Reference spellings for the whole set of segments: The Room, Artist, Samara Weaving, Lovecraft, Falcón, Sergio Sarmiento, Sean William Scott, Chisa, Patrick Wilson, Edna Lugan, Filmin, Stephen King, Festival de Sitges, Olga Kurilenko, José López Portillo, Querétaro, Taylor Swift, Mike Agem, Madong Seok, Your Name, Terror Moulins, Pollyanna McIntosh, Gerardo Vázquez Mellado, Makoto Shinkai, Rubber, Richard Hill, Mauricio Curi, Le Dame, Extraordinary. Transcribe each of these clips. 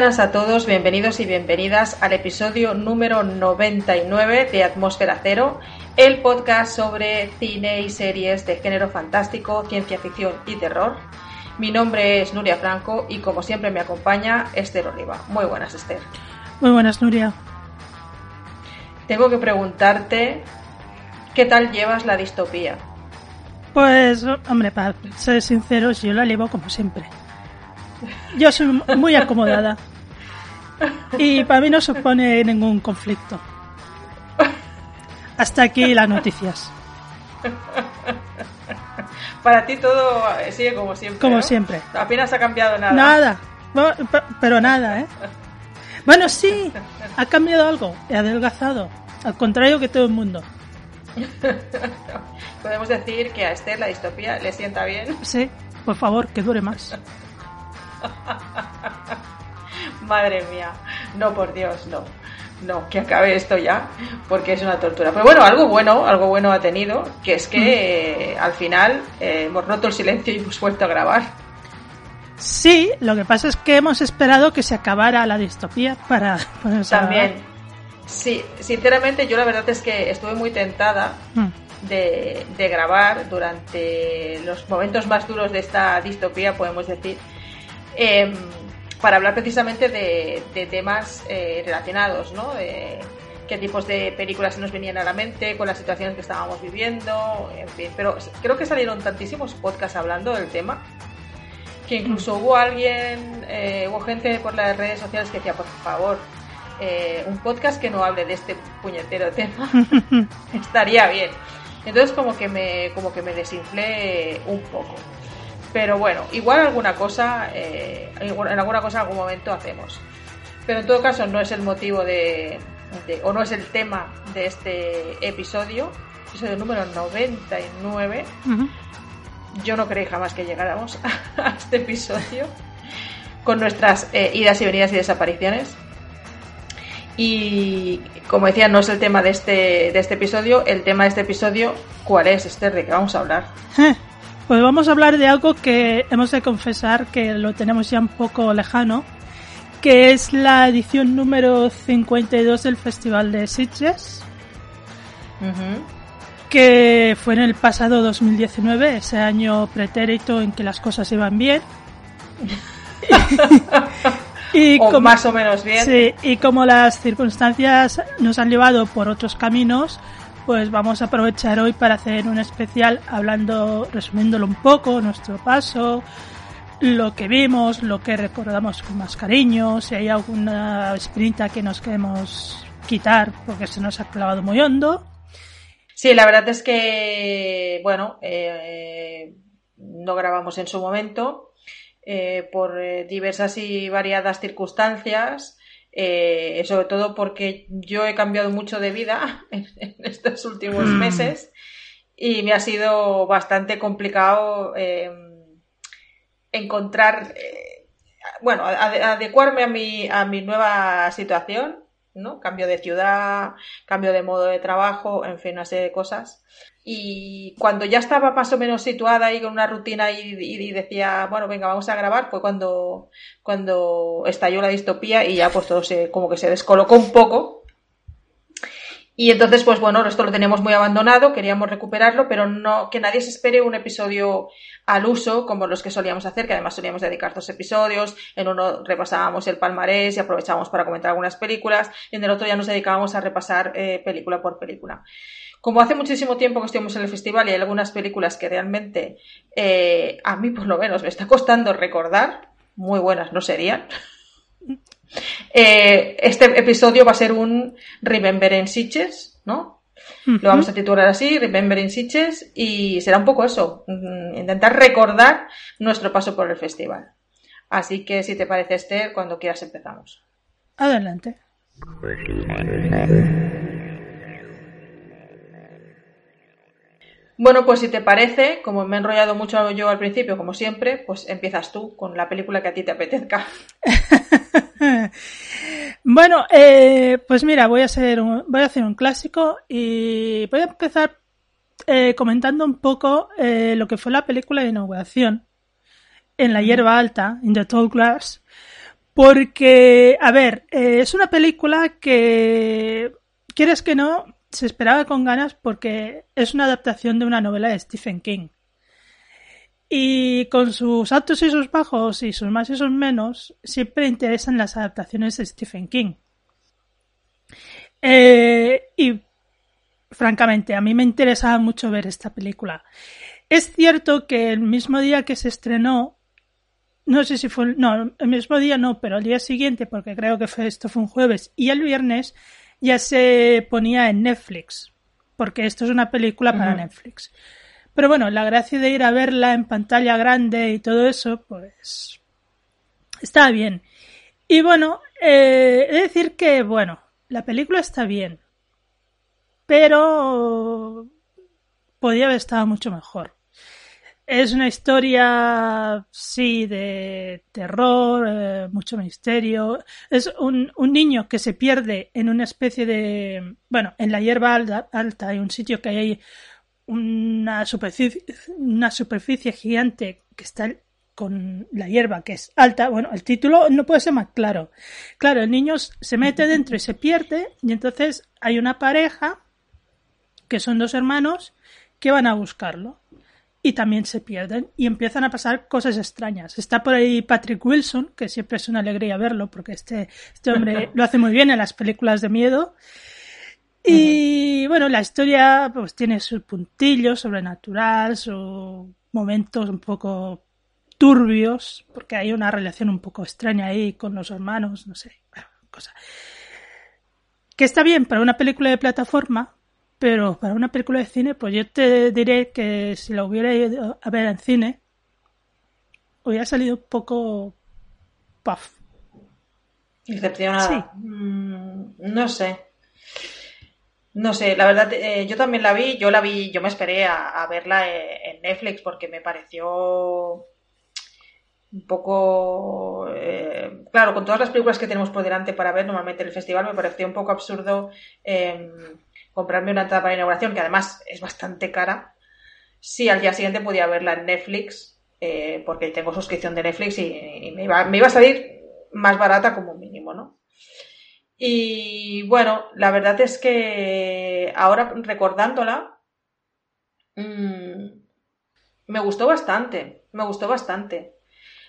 buenas a todos, bienvenidos y bienvenidas al episodio número 99 de Atmósfera Cero, el podcast sobre cine y series de género fantástico, ciencia ficción y terror. Mi nombre es Nuria Franco y como siempre me acompaña Esther Oliva. Muy buenas, Esther. Muy buenas, Nuria. Tengo que preguntarte, ¿qué tal llevas la distopía? Pues, hombre, para ser sinceros, yo la llevo como siempre. Yo soy muy acomodada y para mí no supone ningún conflicto. Hasta aquí las noticias. Para ti todo sigue como siempre. Como siempre. Apenas ha cambiado nada. Nada, pero nada, ¿eh? Bueno, sí, ha cambiado algo, he adelgazado, al contrario que todo el mundo. Podemos decir que a Esther la distopía le sienta bien. Sí, por favor, que dure más. Madre mía, no, por Dios, no, que acabe esto ya, porque es una tortura. Pero bueno, algo bueno ha tenido, que es que al final hemos roto el silencio y hemos vuelto a grabar. Sí, lo que pasa es que hemos esperado que se acabara la distopía para ponerse a grabar. También, sí, sinceramente yo la verdad es que estuve muy tentada de grabar durante los momentos más duros de esta distopía, podemos decir. Para hablar precisamente de temas relacionados, ¿no? De qué tipos de películas se nos venían a la mente, con las situaciones que estábamos viviendo, en fin. Pero creo que salieron tantísimos podcasts hablando del tema que incluso hubo gente por las redes sociales que decía, por favor, un podcast que no hable de este puñetero tema estaría bien. Entonces como que me desinflé un poco. Pero bueno, igual en algún momento hacemos. Pero en todo caso no es el motivo o no es el tema de este episodio número 99. Uh-huh. Yo no creí jamás que llegáramos a este episodio con nuestras idas y venidas y desapariciones. Y como decía, no es el tema de este episodio. El tema de este episodio, ¿cuál es, Esther? ¿De qué vamos a hablar? Pues vamos a hablar de algo que hemos de confesar que lo tenemos ya un poco lejano, que es la edición número 52 del Festival de Sitges, que fue en el pasado 2019, ese año pretérito en que las cosas iban bien. y más o menos bien. Sí, y como las circunstancias nos han llevado por otros caminos, pues vamos a aprovechar hoy para hacer un especial resumiéndolo un poco, nuestro paso, lo que vimos, lo que recordamos con más cariño, si hay alguna espinita que nos queremos quitar porque se nos ha clavado muy hondo. Sí, la verdad es que, bueno, no grabamos en su momento por diversas y variadas circunstancias. Sobre todo porque yo he cambiado mucho de vida en estos últimos meses y me ha sido bastante complicado encontrar, adecuarme a mi nueva situación, ¿no? Cambio de ciudad, cambio de modo de trabajo, en fin, una serie de cosas. Y cuando ya estaba más o menos situada y con una rutina y decía, bueno, venga, vamos a grabar, fue cuando estalló la distopía y ya pues todo se descolocó un poco. Y entonces, pues bueno, esto lo tenemos muy abandonado, queríamos recuperarlo, pero no que nadie se espere un episodio al uso como los que solíamos hacer, que además solíamos dedicar 2 episodios, en uno repasábamos el palmarés y aprovechábamos para comentar algunas películas, y en el otro ya nos dedicábamos a repasar película por película. Como hace muchísimo tiempo que estuvimos en el festival y hay algunas películas que realmente a mí por lo menos me está costando recordar, muy buenas no serían. Este episodio va a ser un Remember in Sitges, ¿no? Uh-huh. Lo vamos a titular así, Remember in Sitges, y será un poco eso, intentar recordar nuestro paso por el festival. Así que si te parece, Esther, cuando quieras empezamos. Adelante. Bueno, pues si te parece, como me he enrollado mucho yo al principio, como siempre, pues empiezas tú con la película que a ti te apetezca. Bueno, pues mira, voy a hacer un clásico y voy a empezar comentando un poco lo que fue la película de inauguración, En la hierba alta, In the Tall Grass, Porque, a ver, es una película que, quieres que no, se esperaba con ganas porque es una adaptación de una novela de Stephen King. Y con sus altos y sus bajos y sus más y sus menos, siempre interesan las adaptaciones de Stephen King. Y francamente, a mí me interesaba mucho ver esta película. Es cierto que el mismo día que se estrenó, no sé si fue... No, el mismo día no, pero el día siguiente, porque creo que esto fue un jueves, y el viernes ya se ponía en Netflix, porque esto es una película para Netflix. Pero bueno, la gracia de ir a verla en pantalla grande y todo eso, pues está bien. Y bueno, he de decir que, bueno, la película está bien, pero podría haber estado mucho mejor. Es una historia, sí, de terror, mucho misterio. Es un niño que se pierde en una especie de... Bueno, en la hierba alta hay un sitio que hay... Una superficie gigante que está con la hierba que es alta. Bueno, el título no puede ser más claro. Claro, el niño se mete dentro y se pierde, y entonces hay una pareja que son dos hermanos que van a buscarlo y también se pierden y empiezan a pasar cosas extrañas. Está por ahí Patrick Wilson, que siempre es una alegría verlo porque este hombre lo hace muy bien en las películas de miedo. Y bueno, la historia pues tiene sus puntillos sobrenaturales, sus momentos un poco turbios, porque hay una relación un poco extraña ahí con los hermanos, no sé, cosa. Que está bien para una película de plataforma, pero para una película de cine, pues yo te diré que si la hubiera ido a ver en cine, hubiera salido un poco puff. Decepcionada. Sí. No sé. No sé, la verdad, yo también la vi, yo me esperé a verla en Netflix porque me pareció un poco... claro, con todas las películas que tenemos por delante para ver normalmente en el festival, me pareció un poco absurdo comprarme una entrada para inauguración, que además es bastante cara, si al día siguiente podía verla en Netflix, porque tengo suscripción de Netflix y me iba a salir más barata como mínimo, ¿no? Y bueno, la verdad es que ahora recordándola me gustó bastante.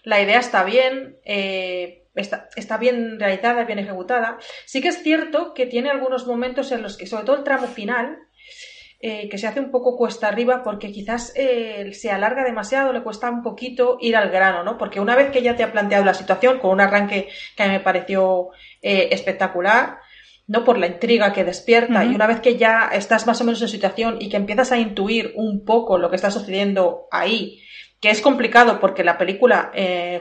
La idea está bien, está bien realizada, bien ejecutada. Sí que es cierto que tiene algunos momentos en los que, sobre todo el tramo final, que se hace un poco cuesta arriba porque quizás se alarga demasiado, le cuesta un poquito ir al grano, ¿no? Porque una vez que ya te ha planteado la situación con un arranque que a mí me pareció... espectacular, ¿no? Por la intriga que despierta, y una vez que ya estás más o menos en situación y que empiezas a intuir un poco lo que está sucediendo ahí, que es complicado porque la película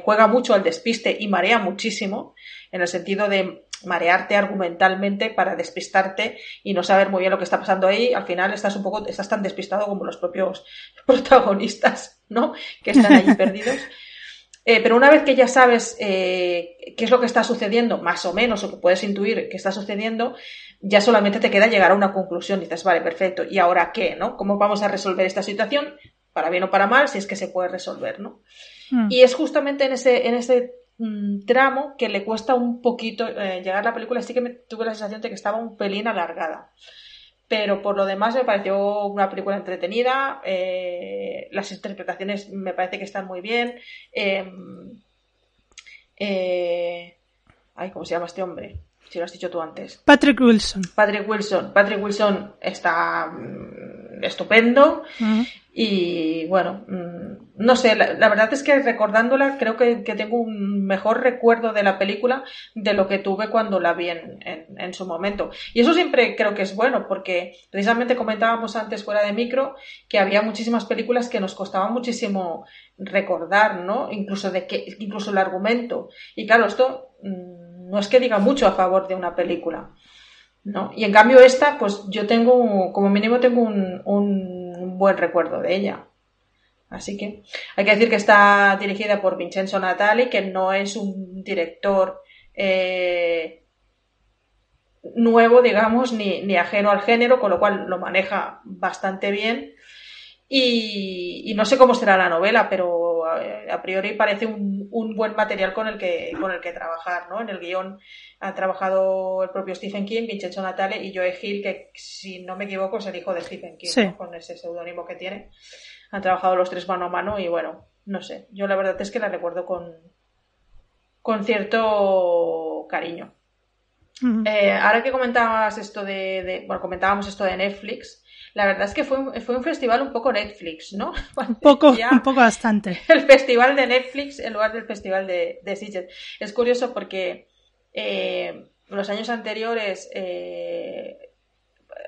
juega mucho al despiste y marea muchísimo, en el sentido de marearte argumentalmente para despistarte y no saber muy bien lo que está pasando ahí, al final estás tan despistado como los propios protagonistas, ¿no? Que están allí perdidos. Pero una vez que ya sabes qué es lo que está sucediendo, más o menos, o que puedes intuir que está sucediendo, ya solamente te queda llegar a una conclusión. Y dices, vale, perfecto, ¿y ahora qué? ¿No? ¿Cómo vamos a resolver esta situación? Para bien o para mal, si es que se puede resolver, ¿no? Y es justamente en ese tramo que le cuesta un poquito llegar la película. Así que tuve la sensación de que estaba un pelín alargada. Pero por lo demás me pareció una película entretenida, las interpretaciones me parece que están muy bien. ¿Cómo se llama este hombre? Si lo has dicho tú antes. Patrick Wilson. Patrick Wilson está estupendo. Y bueno, no sé, la verdad es que recordándola creo que tengo un mejor recuerdo de la película de lo que tuve cuando la vi en su momento. Y eso siempre creo que es bueno, porque precisamente comentábamos antes fuera de micro que había muchísimas películas que nos costaba muchísimo recordar, ¿no? Incluso el argumento. Y claro, esto no es que diga mucho a favor de una película, ¿no? Y en cambio esta, pues yo tengo, como mínimo tengo un buen recuerdo de ella. Así que hay que decir que está dirigida por Vincenzo Natali, que no es un director nuevo, digamos, ni ajeno al género, con lo cual lo maneja bastante bien. Y no sé cómo será la novela, pero a priori parece un buen material con el que trabajar, ¿no? En el guión han trabajado el propio Stephen King, Vincenzo Natali y Joe Hill, que si no me equivoco es el hijo de Stephen King, sí, ¿no? Con ese seudónimo que tiene. Han trabajado los tres mano a mano y bueno, no sé, yo la verdad es que la recuerdo con cierto cariño. Uh-huh. Ahora que comentabas esto comentábamos esto de Netflix, la verdad es que fue un festival un poco Netflix, ¿no? Un poco bastante. El festival de Netflix en lugar del festival de Sitges. Es curioso porque los años anteriores,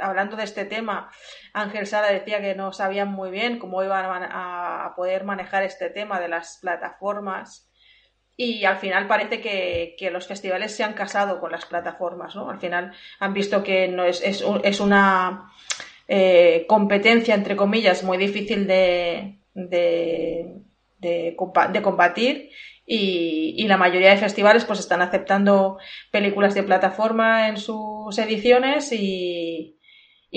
hablando de este tema, Ángel Sala decía que no sabían muy bien cómo iban a poder manejar este tema de las plataformas. Y al final parece que los festivales se han casado con las plataformas, ¿no? Al final han visto que no es una competencia, entre comillas, muy difícil de combatir y la mayoría de festivales pues están aceptando películas de plataforma en sus ediciones y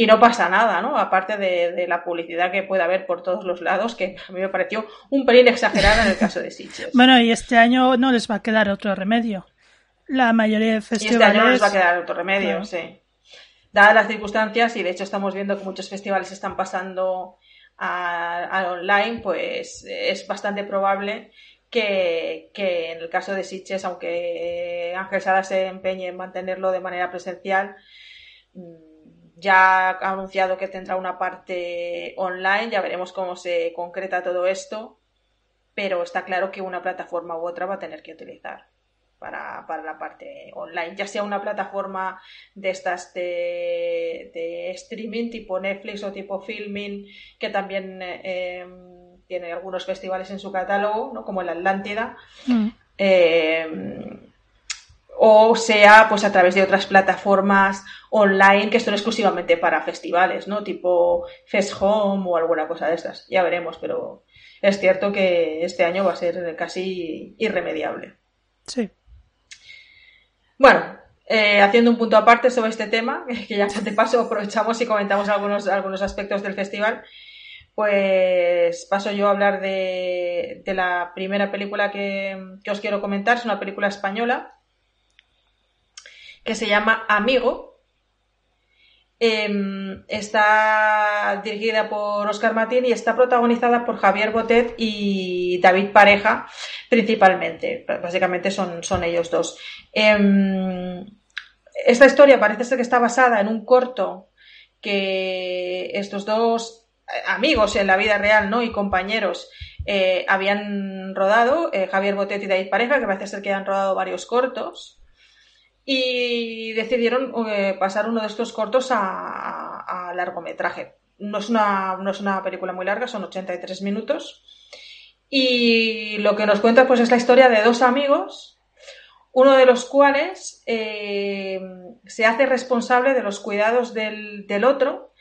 no pasa nada, ¿no? Aparte de la publicidad que puede haber por todos los lados, que a mí me pareció un pelín exagerada en el caso de Sitges. Bueno, y este año no les va a quedar otro remedio. La mayoría de festivales... Y este año no les va a quedar otro remedio, claro. Sí. Dadas las circunstancias, y de hecho estamos viendo que muchos festivales están pasando a online, pues es bastante probable que en el caso de Sitges, aunque Ángel Sala se empeñe en mantenerlo de manera presencial... Ya ha anunciado que tendrá una parte online, ya veremos cómo se concreta todo esto, pero está claro que una plataforma u otra va a tener que utilizar para la parte online, ya sea una plataforma de estas de streaming tipo Netflix o tipo Filmin, que también tiene algunos festivales en su catálogo, ¿no? Como el Atlántida, o sea, pues a través de otras plataformas online que son exclusivamente para festivales, ¿no? Tipo Fest Home o alguna cosa de estas. Ya veremos, pero es cierto que este año va a ser casi irremediable. Sí. Bueno, haciendo un punto aparte sobre este tema, que ya de paso aprovechamos y comentamos algunos aspectos del festival, pues paso yo a hablar de la primera película que os quiero comentar. Es una película española que se llama Amigo. Está dirigida por Óscar Martín y está protagonizada por Javier Botet y David Pareja, principalmente. Básicamente son ellos dos. Esta historia parece ser que está basada en un corto que estos dos amigos en la vida real, ¿no? Y compañeros habían rodado, Javier Botet y David Pareja, que parece ser que han rodado varios cortos. Y decidieron pasar uno de estos cortos a largometraje. No es una película muy larga, son 83 minutos. Y lo que nos cuenta pues es la historia de dos amigos, uno de los cuales se hace responsable de los cuidados del otro,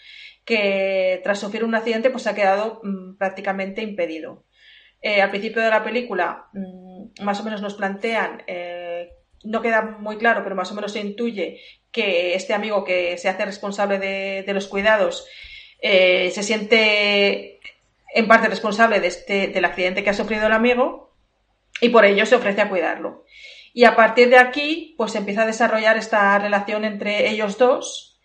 que tras sufrir un accidente pues ha quedado prácticamente impedido. Al principio de la película más o menos nos plantean... No queda muy claro, pero más o menos se intuye que este amigo que se hace responsable de los cuidados se siente en parte responsable del accidente que ha sufrido el amigo y por ello se ofrece a cuidarlo. Y a partir de aquí, pues se empieza a desarrollar esta relación entre ellos dos,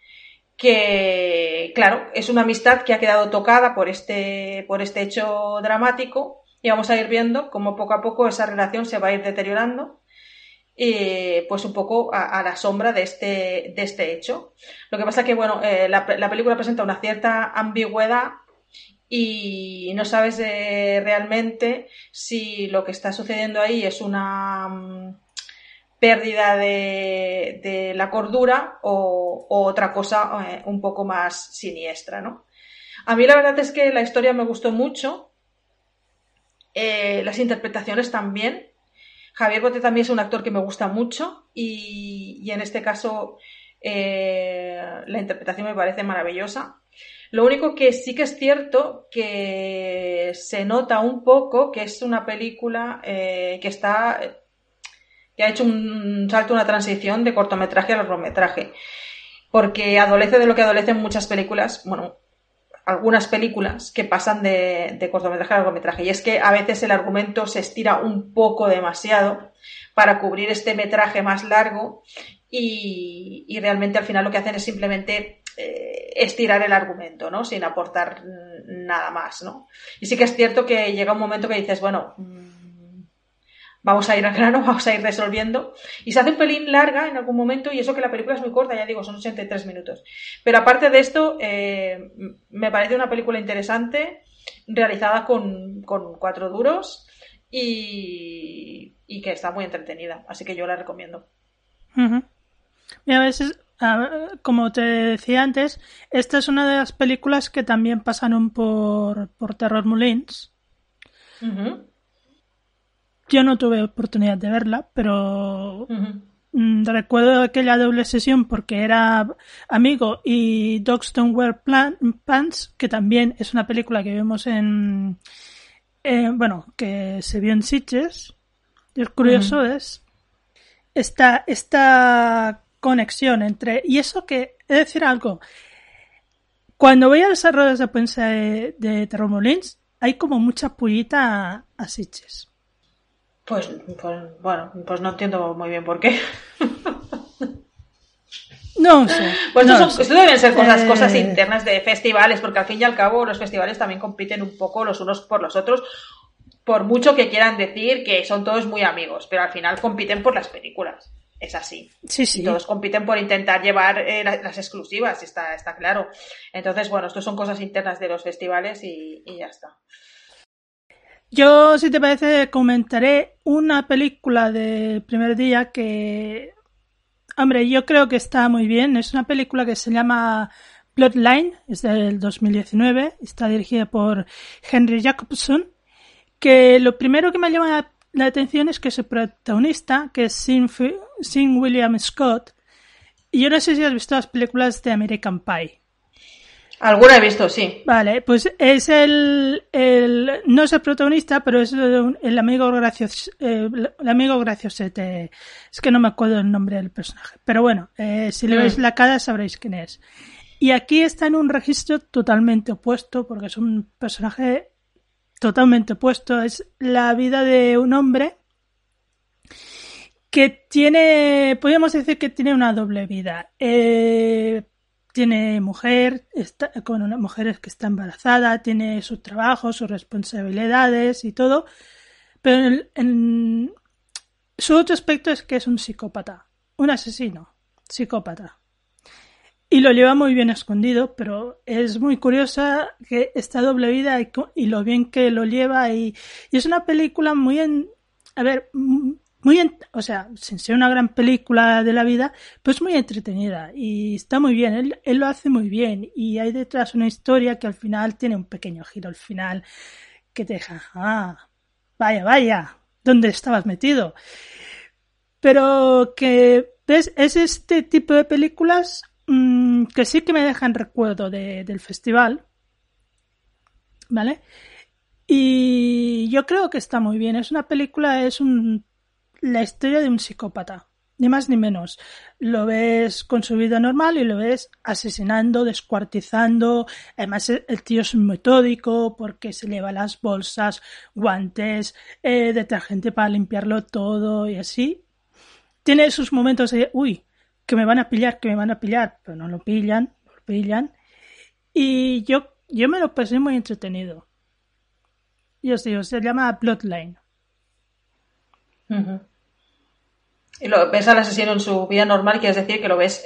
que, claro, es una amistad que ha quedado tocada por este hecho dramático y vamos a ir viendo cómo poco a poco esa relación se va a ir deteriorando. Pues un poco a la sombra de este hecho. Lo que pasa que bueno, la película presenta una cierta ambigüedad y no sabes realmente si lo que está sucediendo ahí es una pérdida de la cordura o otra cosa un poco más siniestra, ¿no? A mí la verdad es que la historia me gustó mucho, las interpretaciones también. Javier Botet también es un actor que me gusta mucho y en este caso la interpretación me parece maravillosa. Lo único que sí que es cierto que se nota un poco que es una película que ha hecho un salto, una transición de cortometraje a largometraje, porque adolece de lo que adolecen muchas películas, bueno, algunas películas que pasan de cortometraje a largometraje, y es que a veces el argumento se estira un poco demasiado para cubrir este metraje más largo, y realmente al final lo que hacen es simplemente estirar el argumento, ¿no? Sin aportar nada más, ¿no? Y sí que es cierto que llega un momento que dices, bueno, vamos a ir al grano, vamos a ir resolviendo. Y se hace un pelín larga en algún momento, y eso que la película es muy corta, ya digo, son 83 minutos. Pero aparte de esto, me parece una película interesante, realizada con 4 duros y que está muy entretenida. Así que yo la recomiendo. Uh-huh. Y a veces, como te decía antes, esta es una de las películas que también pasaron por Terror Moulins. Uh-huh. Yo no tuve oportunidad de verla, pero uh-huh. recuerdo aquella doble sesión porque era Amigo y Dogs Don't Wear Pants, que también es una película que vimos que se vio en Sitges. Y es curioso, uh-huh. es esta conexión entre... Y eso que, he de decir algo, cuando voy a los arroyos de prensa de Terror Moulins, hay como mucha pullita a Sitges. Pues no entiendo muy bien por qué. No sé. Pues esto deben ser cosas internas de festivales, porque al fin y al cabo los festivales también compiten un poco los unos por los otros, por mucho que quieran decir que son todos muy amigos, pero al final compiten por las películas. Es así. Sí, sí. Y todos compiten por intentar llevar las exclusivas, está claro. Entonces, bueno, esto son cosas internas de los festivales y ya está. Yo, si te parece, comentaré una película del primer día que, hombre, yo creo que está muy bien. Es una película que se llama Bloodline, es del 2019, está dirigida por Henry Jacobson, que lo primero que me llama la atención es que su protagonista, que es Sean William Scott, y yo no sé si has visto las películas de American Pie. Alguna he visto, sí. Vale, pues es el no es el protagonista, pero es el amigo gracioso, el amigo graciosete. Es que no me acuerdo el nombre del personaje, pero bueno, si le veis la cara sabréis quién es. Y aquí está en un registro totalmente opuesto, porque es un personaje totalmente opuesto. Es la vida de un hombre que tiene, podríamos decir que tiene una doble vida. Tiene mujer, está con una mujer que está embarazada, tiene su trabajo, sus responsabilidades y todo, pero en su otro aspecto es que es un psicópata, un asesino, psicópata. Y lo lleva muy bien escondido, pero es muy curiosa que esta doble vida y lo bien que lo lleva. Y es una película o sea, sin ser una gran película de la vida, pues muy entretenida y está muy bien, él lo hace muy bien, y hay detrás una historia que al final tiene un pequeño giro al final que te deja, vaya, ¿dónde estabas metido? Pero que, ¿ves? Es este tipo de películas que sí que me dejan recuerdo del festival, ¿vale? Y yo creo que está muy bien, la historia de un psicópata, ni más ni menos. Lo ves con su vida normal y lo ves asesinando, descuartizando. Además, el tío es metódico porque se lleva las bolsas, guantes, detergente para limpiarlo todo y así. Tiene esos momentos de, que me van a pillar, pero no lo pillan, Y yo me lo pasé muy entretenido. Y os digo, se llama Bloodline. Uh-huh. Y lo ves al asesino en su vida normal, quieres decir que lo ves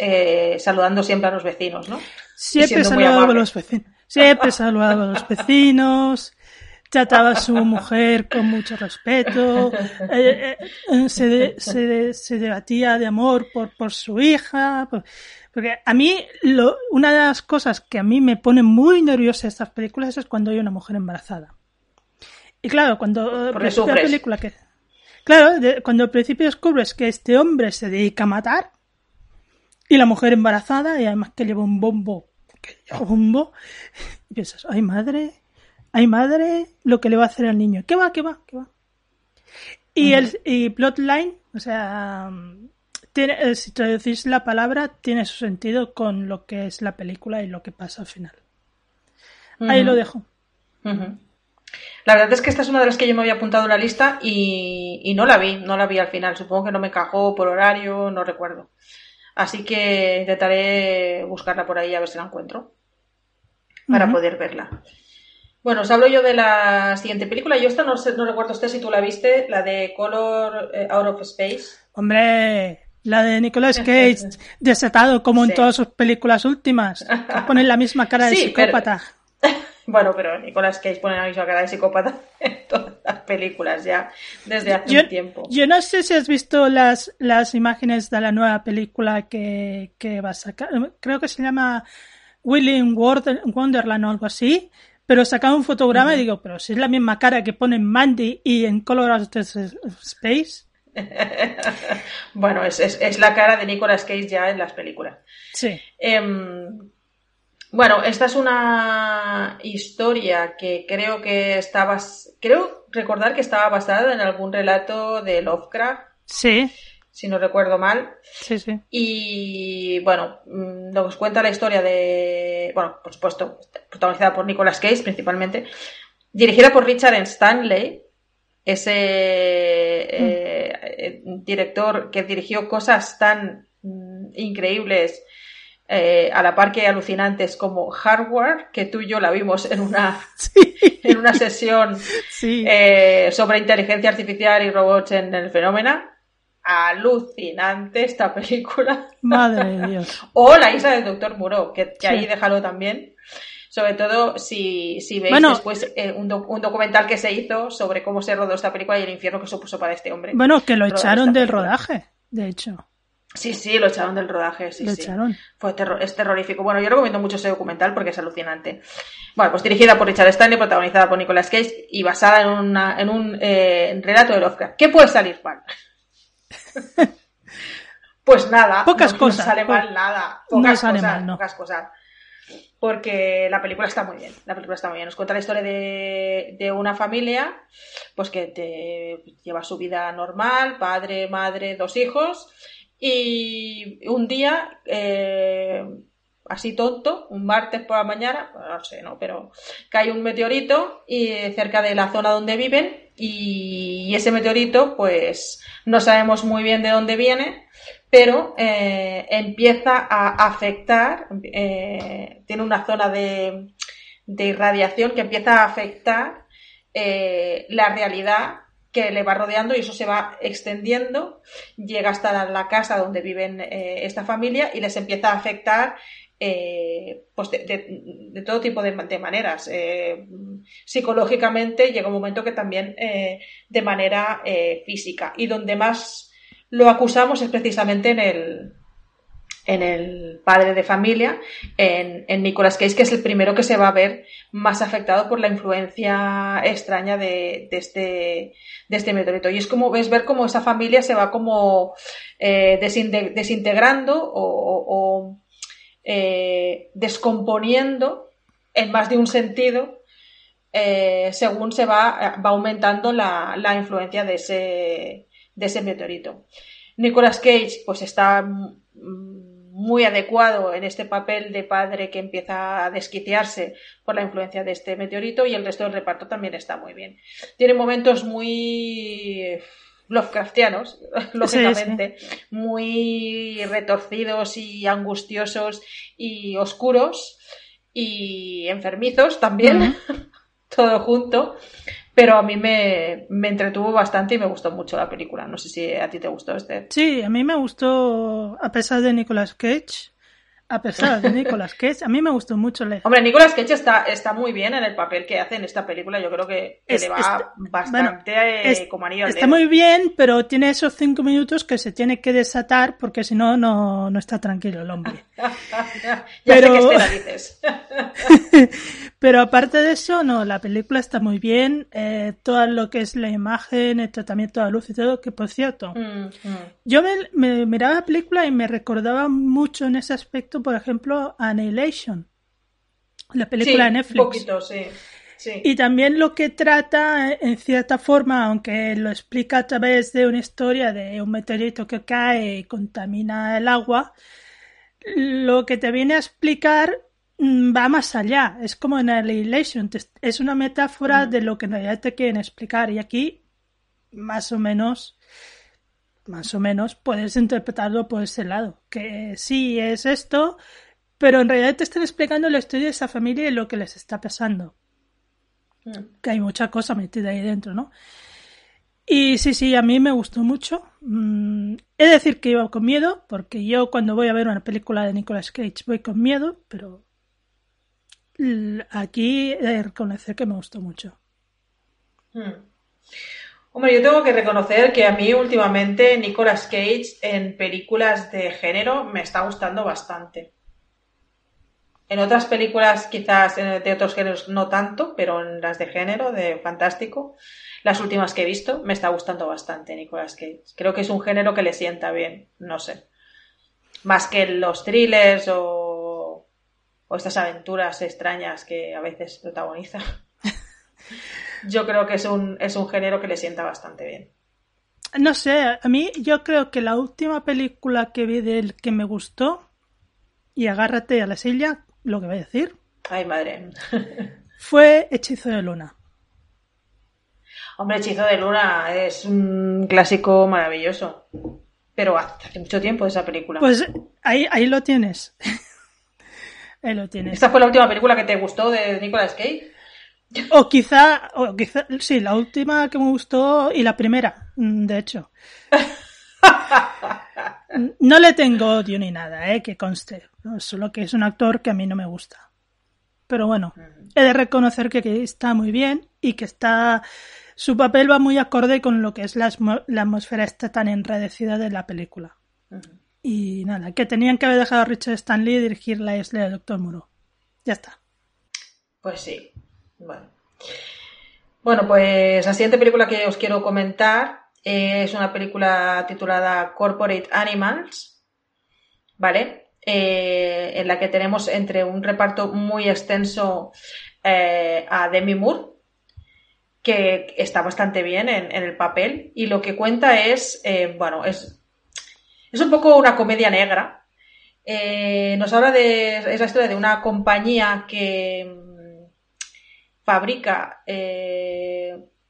saludando siempre a los vecinos, ¿no? Siempre saludaba a los vecinos, trataba a su mujer con mucho respeto, se debatía de amor por su hija, porque a mí una de las cosas que a mí me pone muy nerviosa estas películas es cuando hay una mujer embarazada. Y claro, cuando ves una película que... Claro, cuando al principio descubres que este hombre se dedica a matar y la mujer embarazada, y además que lleva un bombo, y piensas, ay madre, lo que le va a hacer al niño, ¿qué va? Y y Bloodline, o sea, tiene, si traducís la palabra, tiene su sentido con lo que es la película y lo que pasa al final. Ahí lo dejo. La verdad es que esta es una de las que yo me había apuntado en la lista y no la vi al final. Supongo que no me encajó por horario, no recuerdo. Así que intentaré buscarla por ahí a ver si la encuentro para poder verla. Bueno, os hablo yo de la siguiente película. Yo esta no recuerdo usted si tú la viste, la de Color Out of Space. Hombre, la de Nicolas Cage, desetado como en todas sus películas últimas. Ponen la misma cara de psicópata. Pero... Bueno, pero Nicolas Cage pone la misma cara de psicópata en todas las películas ya desde hace un tiempo. Yo no sé si has visto las imágenes de la nueva película que va a sacar. Creo que se llama Willing Wonderland o algo así. Pero sacaba un fotograma y digo, pero si es la misma cara que pone en Mandy y en Color Out of Space. Bueno, es la cara de Nicolas Cage ya en las películas. Sí. Bueno, esta es una historia que creo recordar que estaba basada en algún relato de Lovecraft. Sí. Si no recuerdo mal. Sí, sí. Y bueno, nos cuenta la historia de. Bueno, por supuesto, protagonizada por Nicolas Cage principalmente. Dirigida por Richard Stanley, ese director que dirigió cosas tan increíbles, a la par que alucinantes, como Hardware, que tú y yo la vimos en una sesión sobre inteligencia artificial y robots en el fenómeno. Alucinante esta película. Madre de Dios. O La isla del Dr. Moreau, que ahí déjalo también. Sobre todo si veis después un documental que se hizo sobre cómo se rodó esta película y el infierno que supuso para este hombre. Bueno, que lo echaron del rodaje, de hecho. Sí, lo echaron del rodaje. Sí, echaron. Es terrorífico. Bueno, yo recomiendo mucho ese documental porque es alucinante. Bueno, pues dirigida por Richard Stanley, protagonizada por Nicolas Cage y basada en un relato de Lovecraft. ¿Qué puede salir mal? Pues nada, pocas cosas. No sale mal nada. Pocas cosas. Porque la película está muy bien. Nos cuenta la historia de una familia, pues que lleva su vida normal, padre, madre, 2 hijos, y un día, así tonto, un martes por la mañana, no sé, no, pero cae un meteorito y cerca de la zona donde viven. Y ese meteorito, pues no sabemos muy bien de dónde viene, pero empieza a afectar, tiene una zona de irradiación que empieza a afectar la realidad que le va rodeando, y eso se va extendiendo, llega hasta la casa donde viven esta familia y les empieza a afectar pues de todo tipo de maneras. Psicológicamente llega un momento que también de manera física, y donde más lo acusamos es precisamente en el padre de familia, en Nicolas Cage, que es el primero que se va a ver más afectado por la influencia extraña de este meteorito. Y es como ver cómo esa familia se va como desintegrando o descomponiendo en más de un sentido según se va aumentando la influencia de ese meteorito. Nicolas Cage pues está muy adecuado en este papel de padre que empieza a desquiciarse por la influencia de este meteorito, y el resto del reparto también está muy bien. Tiene momentos muy Lovecraftianos, lógicamente, muy retorcidos y angustiosos y oscuros y enfermizos también, todo junto, pero a mí me entretuvo bastante y me gustó mucho la película. No sé si a ti te gustó, Esther. Sí, a mí me gustó, a pesar de Nicolas Cage, a mí me gustó mucho. Hombre, Nicolas Cage está muy bien en el papel que hace en esta película. Yo creo que le va bastante como anillo al dedo. Está muy bien, pero tiene esos 5 minutos que se tiene que desatar, porque si no, no está tranquilo el hombre. Sé que Estela dices. Pero aparte de eso, no, la película está muy bien. Todo lo que es la imagen, el tratamiento de la luz y todo, que por cierto, yo me miraba la película y me recordaba mucho en ese aspecto, por ejemplo, Annihilation, la película de Netflix. Un poquito, sí. Y también lo que trata, en cierta forma, aunque lo explica a través de una historia de un meteorito que cae y contamina el agua, lo que te viene a explicar va más allá, es como en Annihilation, es una metáfora de lo que en realidad te quieren explicar, y aquí más o menos puedes interpretarlo por ese lado, que sí es esto, pero en realidad te están explicando la historia de esa familia y lo que les está pasando, que hay mucha cosa metida ahí dentro, ¿no? Y sí, a mí me gustó mucho. He de decir que iba con miedo, porque yo cuando voy a ver una película de Nicolas Cage voy con miedo, pero aquí he de reconocer que me gustó mucho. Hombre, yo tengo que reconocer que a mí últimamente Nicolas Cage en películas de género me está gustando bastante. En otras películas quizás de otros géneros no tanto, pero en las de género, de fantástico, las últimas que he visto, me está gustando bastante Nicolas Cage. Creo que es un género que le sienta bien, no sé. Más que los thrillers o estas aventuras extrañas que a veces protagoniza. Yo creo que es un género que le sienta bastante bien. No sé, a mí yo creo que la última película que vi de él que me gustó, y agárrate a la silla, lo que voy a decir. Ay, madre. Fue Hechizo de Luna. Hombre, Hechizo de Luna es un clásico maravilloso. Pero hace mucho tiempo esa película. Pues ahí lo tienes. Ahí lo tienes. ¿Esta fue la última película que te gustó de Nicolas Cage? O quizá, sí, la última que me gustó y la primera, de hecho. No le tengo odio ni nada, que conste. Solo que es un actor que a mí no me gusta. Pero bueno, he de reconocer que está muy bien y que está... Su papel va muy acorde con lo que es la atmósfera esta tan enredecida de la película. Y nada, que tenían que haber dejado a Richard Stanley dirigir La isla del Doctor Moreau. Ya está. Pues sí. Bueno, pues la siguiente película que os quiero comentar es una película titulada Corporate Animals, ¿vale? En la que tenemos entre un reparto muy extenso a Demi Moore, que está bastante bien en el papel, y lo que cuenta es un poco una comedia negra. Nos habla de la historia de una compañía que fabrica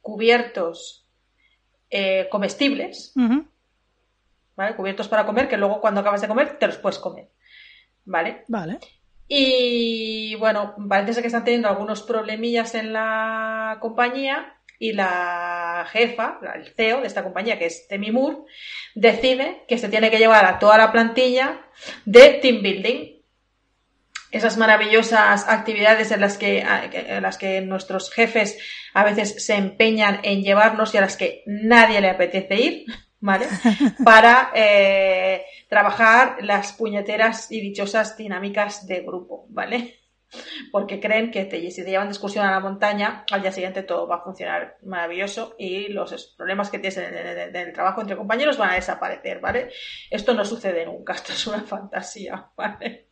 cubiertos comestibles, ¿vale? Cubiertos para comer, que luego cuando acabas de comer te los puedes comer, ¿vale? Y bueno, parece ser que están teniendo algunos problemillas en la compañía, y la jefa, el CEO de esta compañía, que es Demi Moore, decide que se tiene que llevar a toda la plantilla de team building. Esas maravillosas actividades en las que nuestros jefes a veces se empeñan en llevarnos y a las que nadie le apetece ir, ¿vale? Para trabajar las puñeteras y dichosas dinámicas de grupo, ¿vale? Porque creen que si te llevan de excursión a la montaña, al día siguiente todo va a funcionar maravilloso y los problemas que tienes en el trabajo entre compañeros van a desaparecer, ¿vale? Esto no sucede nunca, esto es una fantasía, ¿vale?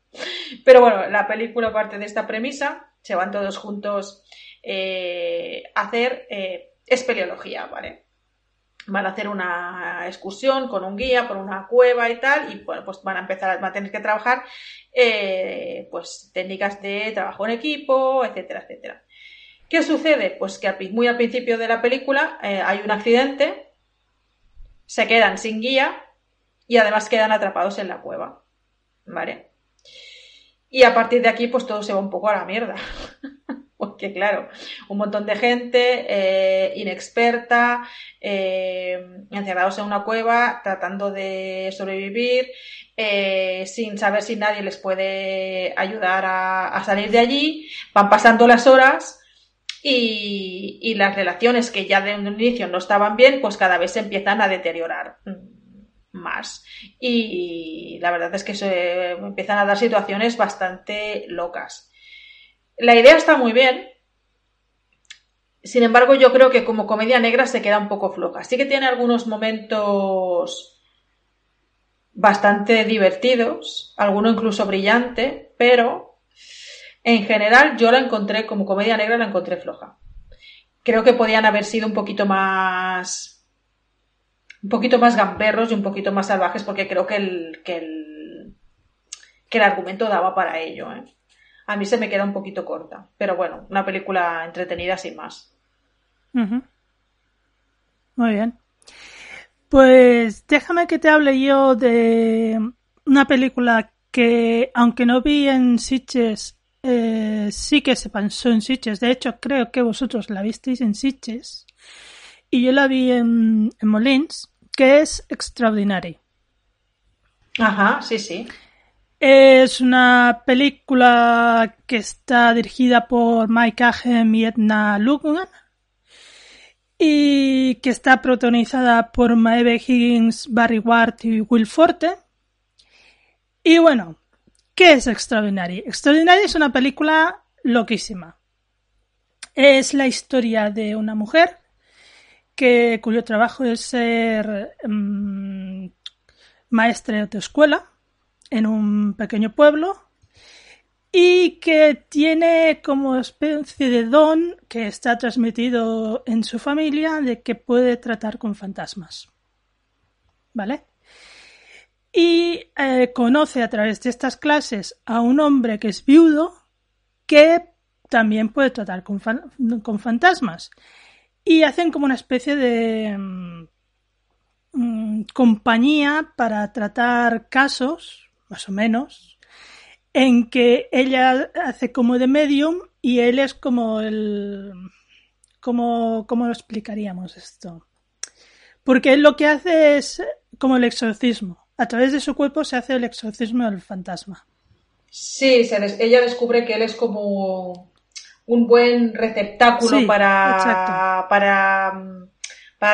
Pero bueno, la película parte de esta premisa, se van todos juntos a hacer espeleología, ¿vale? Van a hacer una excursión con un guía por una cueva y tal, y bueno, pues van a tener que trabajar pues técnicas de trabajo en equipo, etcétera, etcétera. ¿Qué sucede? Pues que muy al principio de la película hay un accidente, se quedan sin guía y además quedan atrapados en la cueva, ¿vale? Y a partir de aquí pues todo se va un poco a la mierda. Porque claro, un montón de gente inexperta, encerrados en una cueva, tratando de sobrevivir, sin saber si nadie les puede ayudar a salir de allí. Van pasando las horas y las relaciones que ya de un inicio no estaban bien, pues cada vez se empiezan a deteriorar más. Y la verdad es que se empiezan a dar situaciones bastante locas. La idea está muy bien, sin embargo yo creo que como comedia negra se queda un poco floja. Sí que tiene algunos momentos bastante divertidos, alguno incluso brillante, pero en general yo la encontré, como comedia negra la encontré floja. Creo que podían haber sido un poquito más gamberros y un poquito más salvajes, porque creo que el argumento daba para ello, a mí se me queda un poquito corta. Pero bueno, una película entretenida sin más. Uh-huh. Muy bien. Pues déjame que te hable yo de una película que, aunque no vi en Sitges, sí que se pasó en Sitges. De hecho, creo que vosotros la visteis en Sitges. Y yo la vi en Molins, que es Extraordinary. Ajá, sí, sí. Es una película que está dirigida por Mike Agem y Edna Lugan y que está protagonizada por Maeve Higgins, Barry Ward y Will Forte. Y bueno, ¿qué es Extraordinary? Extraordinary es una película loquísima. Es la historia de una mujer que, cuyo trabajo es ser maestra de autoescuela en un pequeño pueblo y que tiene como especie de don que está transmitido en su familia de que puede tratar con fantasmas, ¿vale? Y conoce a través de estas clases a un hombre que es viudo que también puede tratar con fantasmas y hacen como una especie de compañía para tratar casos, más o menos, en que ella hace como de medium y él es como el... ¿Cómo lo explicaríamos esto? Porque él lo que hace es como el exorcismo. A través de su cuerpo se hace el exorcismo del fantasma. Sí, ella descubre que él es como un buen receptáculo, sí, para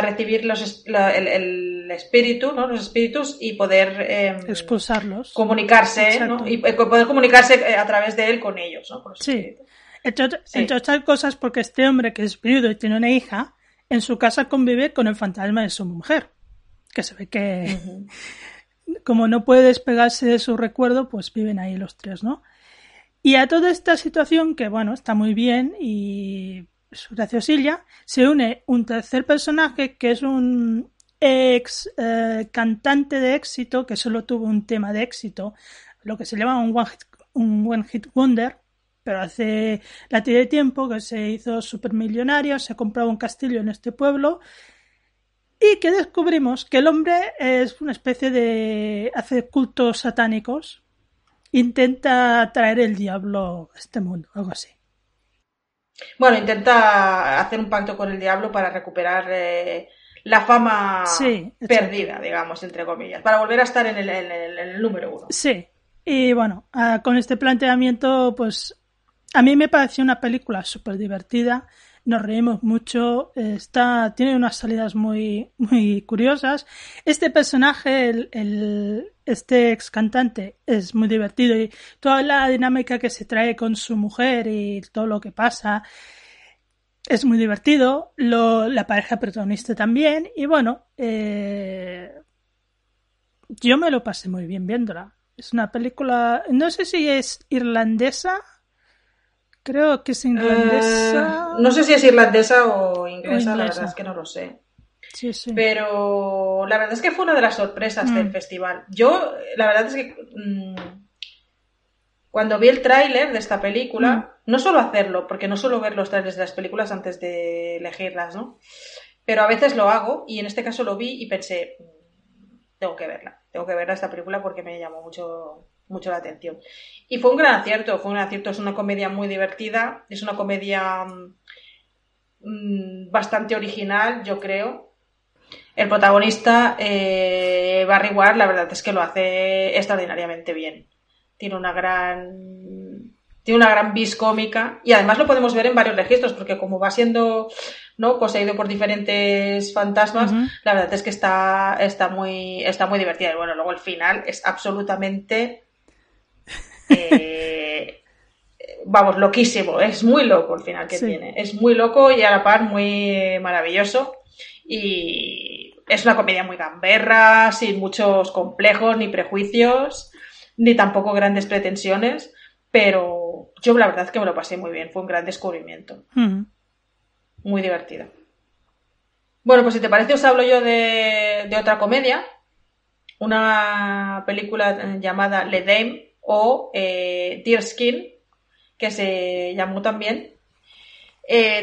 recibir el espíritu, ¿no? Los espíritus y poder expulsarlos, comunicarse, ¿no? Y poder comunicarse a través de él con ellos, ¿no? Sí. Entre otras cosas, porque este hombre que es viudo y tiene una hija, en su casa convive con el fantasma de su mujer, que se ve que como no puede despegarse de su recuerdo, pues viven ahí los tres, ¿no? Y a toda esta situación, que bueno, está muy bien y es graciosilla, se une un tercer personaje que es un ex cantante de éxito que solo tuvo un tema de éxito, lo que se llama un one hit wonder, pero hace la tira de tiempo que se hizo supermillonario, se compraba un castillo en este pueblo y que descubrimos que el hombre es una especie de... hace cultos satánicos, intenta traer el diablo a este mundo, algo así. Bueno, intenta hacer un pacto con el diablo para recuperar la fama, sí, perdida, digamos, entre comillas, para volver a estar en el número 1. Sí, y bueno, con este planteamiento, pues a mí me pareció una película súper divertida, nos reímos mucho, tiene unas salidas muy, muy curiosas. Este personaje, este ex cantante, es muy divertido y toda la dinámica que se trae con su mujer y todo lo que pasa es muy divertido. La pareja protagonista también y bueno, yo me lo pasé muy bien viéndola. Es una película, no sé si es irlandesa. Creo que es irlandesa. No sé si es irlandesa o inglesa, la verdad es que no lo sé. Sí, sí. Pero la verdad es que fue una de las sorpresas del festival. Yo, la verdad es que cuando vi el tráiler de esta película, no suelo hacerlo, porque no suelo ver los tráilers de las películas antes de elegirlas, ¿no? Pero a veces lo hago y en este caso lo vi y pensé, tengo que verla esta película porque me llamó mucho la atención. Y fue un gran acierto, es una comedia muy divertida, es una comedia bastante original, yo creo. El protagonista, Barry Ward, la verdad es que lo hace extraordinariamente bien. Tiene una gran vis cómica y además lo podemos ver en varios registros porque como va siendo, ¿no?, poseído por diferentes fantasmas, la verdad es que está muy divertida. Y bueno, luego el final es absolutamente... vamos, loquísimo, es muy loco el final que tiene, es muy loco y a la par muy maravilloso y es una comedia muy gamberra, sin muchos complejos ni prejuicios ni tampoco grandes pretensiones, pero yo la verdad es que me lo pasé muy bien, fue un gran descubrimiento, muy divertida. Bueno, pues si te parece os hablo yo de otra comedia, una película llamada Le Dame o Deerskin, que se llamó también,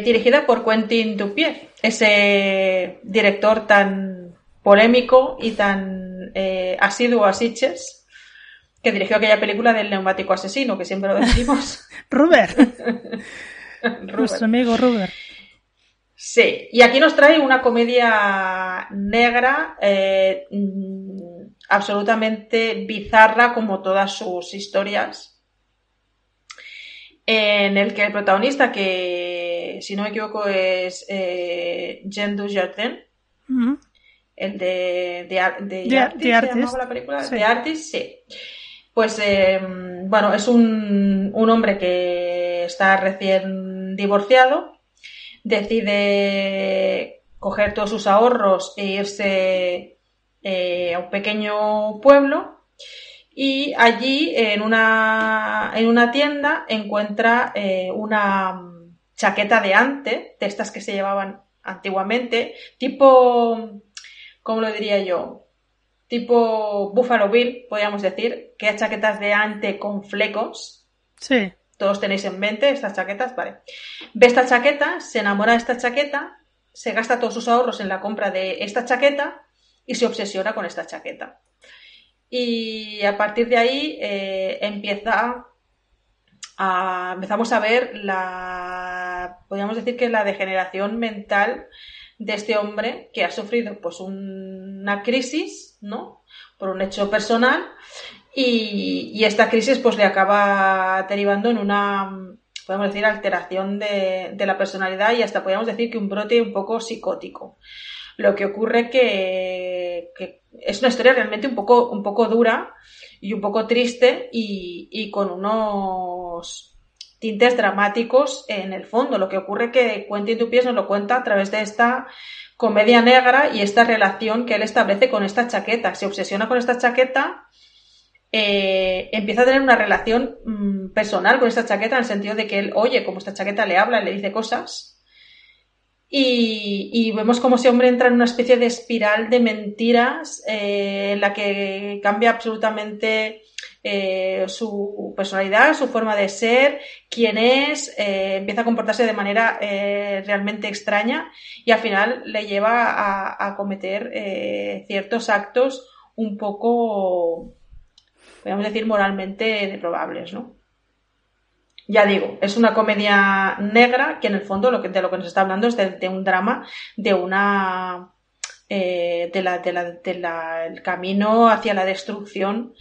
dirigida por Quentin Dupieux, ese director tan polémico y tan asiduo a Sitges, que dirigió aquella película del neumático asesino, que siempre lo decimos. Rubber. Nuestro amigo Rubber. Sí, y aquí nos trae una comedia negra absolutamente bizarra, como todas sus historias, en el que el protagonista, que si no me equivoco es Jean Dujardin, uh-huh, el de Artist, la película, sí. De Artist, sí. Pues bueno, es un hombre que está recién divorciado, decide coger todos sus ahorros e irse a un pequeño pueblo, y allí en una tienda encuentra una chaqueta de ante, de estas que se llevaban antiguamente, tipo, ¿cómo lo diría yo? Tipo Buffalo Bill, podríamos decir, que hay chaquetas de ante con flecos. Sí. Todos tenéis en mente estas chaquetas, vale. Ve esta chaqueta, se enamora de esta chaqueta, se gasta todos sus ahorros en la compra de esta chaqueta y se obsesiona con esta chaqueta. Y a partir de ahí empezamos a ver podríamos decir que la degeneración mental de este hombre, que ha sufrido pues una crisis, ¿no? Por un hecho personal. Y esta crisis pues le acaba derivando en una, podemos decir, alteración de la personalidad, y hasta podríamos decir que un brote un poco psicótico. Lo que ocurre que es una historia realmente un poco dura y un poco triste, y con unos tintes dramáticos en el fondo. Lo que ocurre que Quentin Dupieux nos lo cuenta a través de esta comedia negra y esta relación que él establece con esta chaqueta. Se obsesiona con esta chaqueta. Empieza a tener una relación personal con esta chaqueta, en el sentido de que él oye cómo esta chaqueta le habla, le dice cosas, y vemos cómo ese hombre entra en una especie de espiral de mentiras en la que cambia absolutamente su personalidad, su forma de ser, quién es, empieza a comportarse de manera realmente extraña, y al final le lleva a cometer ciertos actos un poco, podríamos decir, moralmente reprobables, ¿no? Ya digo, es una comedia negra que en el fondo de lo que nos está hablando es de un drama, de una el camino hacia la destrucción,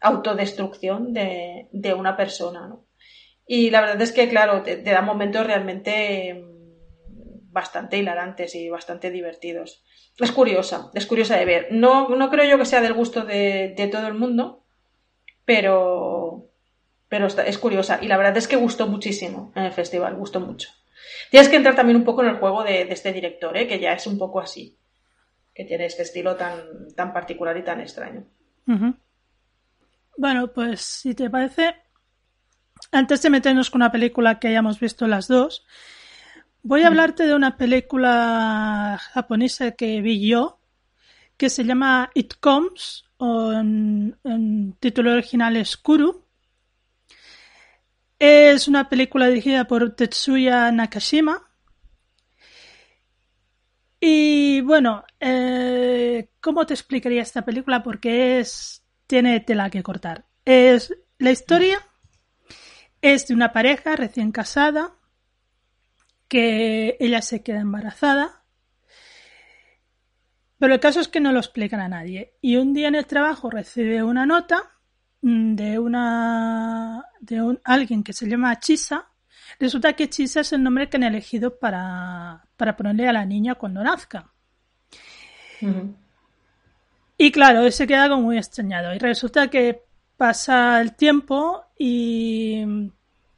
autodestrucción de una persona, ¿no? Y la verdad es que, claro, te da momentos realmente bastante hilarantes y bastante divertidos. Es curiosa de ver. No creo yo que sea del gusto de todo el mundo, pero es curiosa, y la verdad es que gustó muchísimo en el festival, gustó mucho. Tienes que entrar también un poco en el juego de este director, que ya es un poco así, que tiene este estilo tan, tan particular y tan extraño. Uh-huh. Bueno, pues si te parece, antes de meternos con una película que hayamos visto las dos, voy a hablarte de una película japonesa que vi yo, que se llama It Comes, o en título original es Kuru. Es una película dirigida por Tetsuya Nakashima. Y bueno, ¿cómo te explicaría esta película? Porque tiene tela que cortar. La historia es de una pareja recién casada, que ella se queda embarazada. Pero el caso es que no lo explican a nadie. Y un día en el trabajo recibe una nota de alguien que se llama Chisa. Resulta que Chisa es el nombre que han elegido para ponerle a la niña cuando nazca. Uh-huh. Y claro, él se queda como muy extrañado. Y resulta que pasa el tiempo y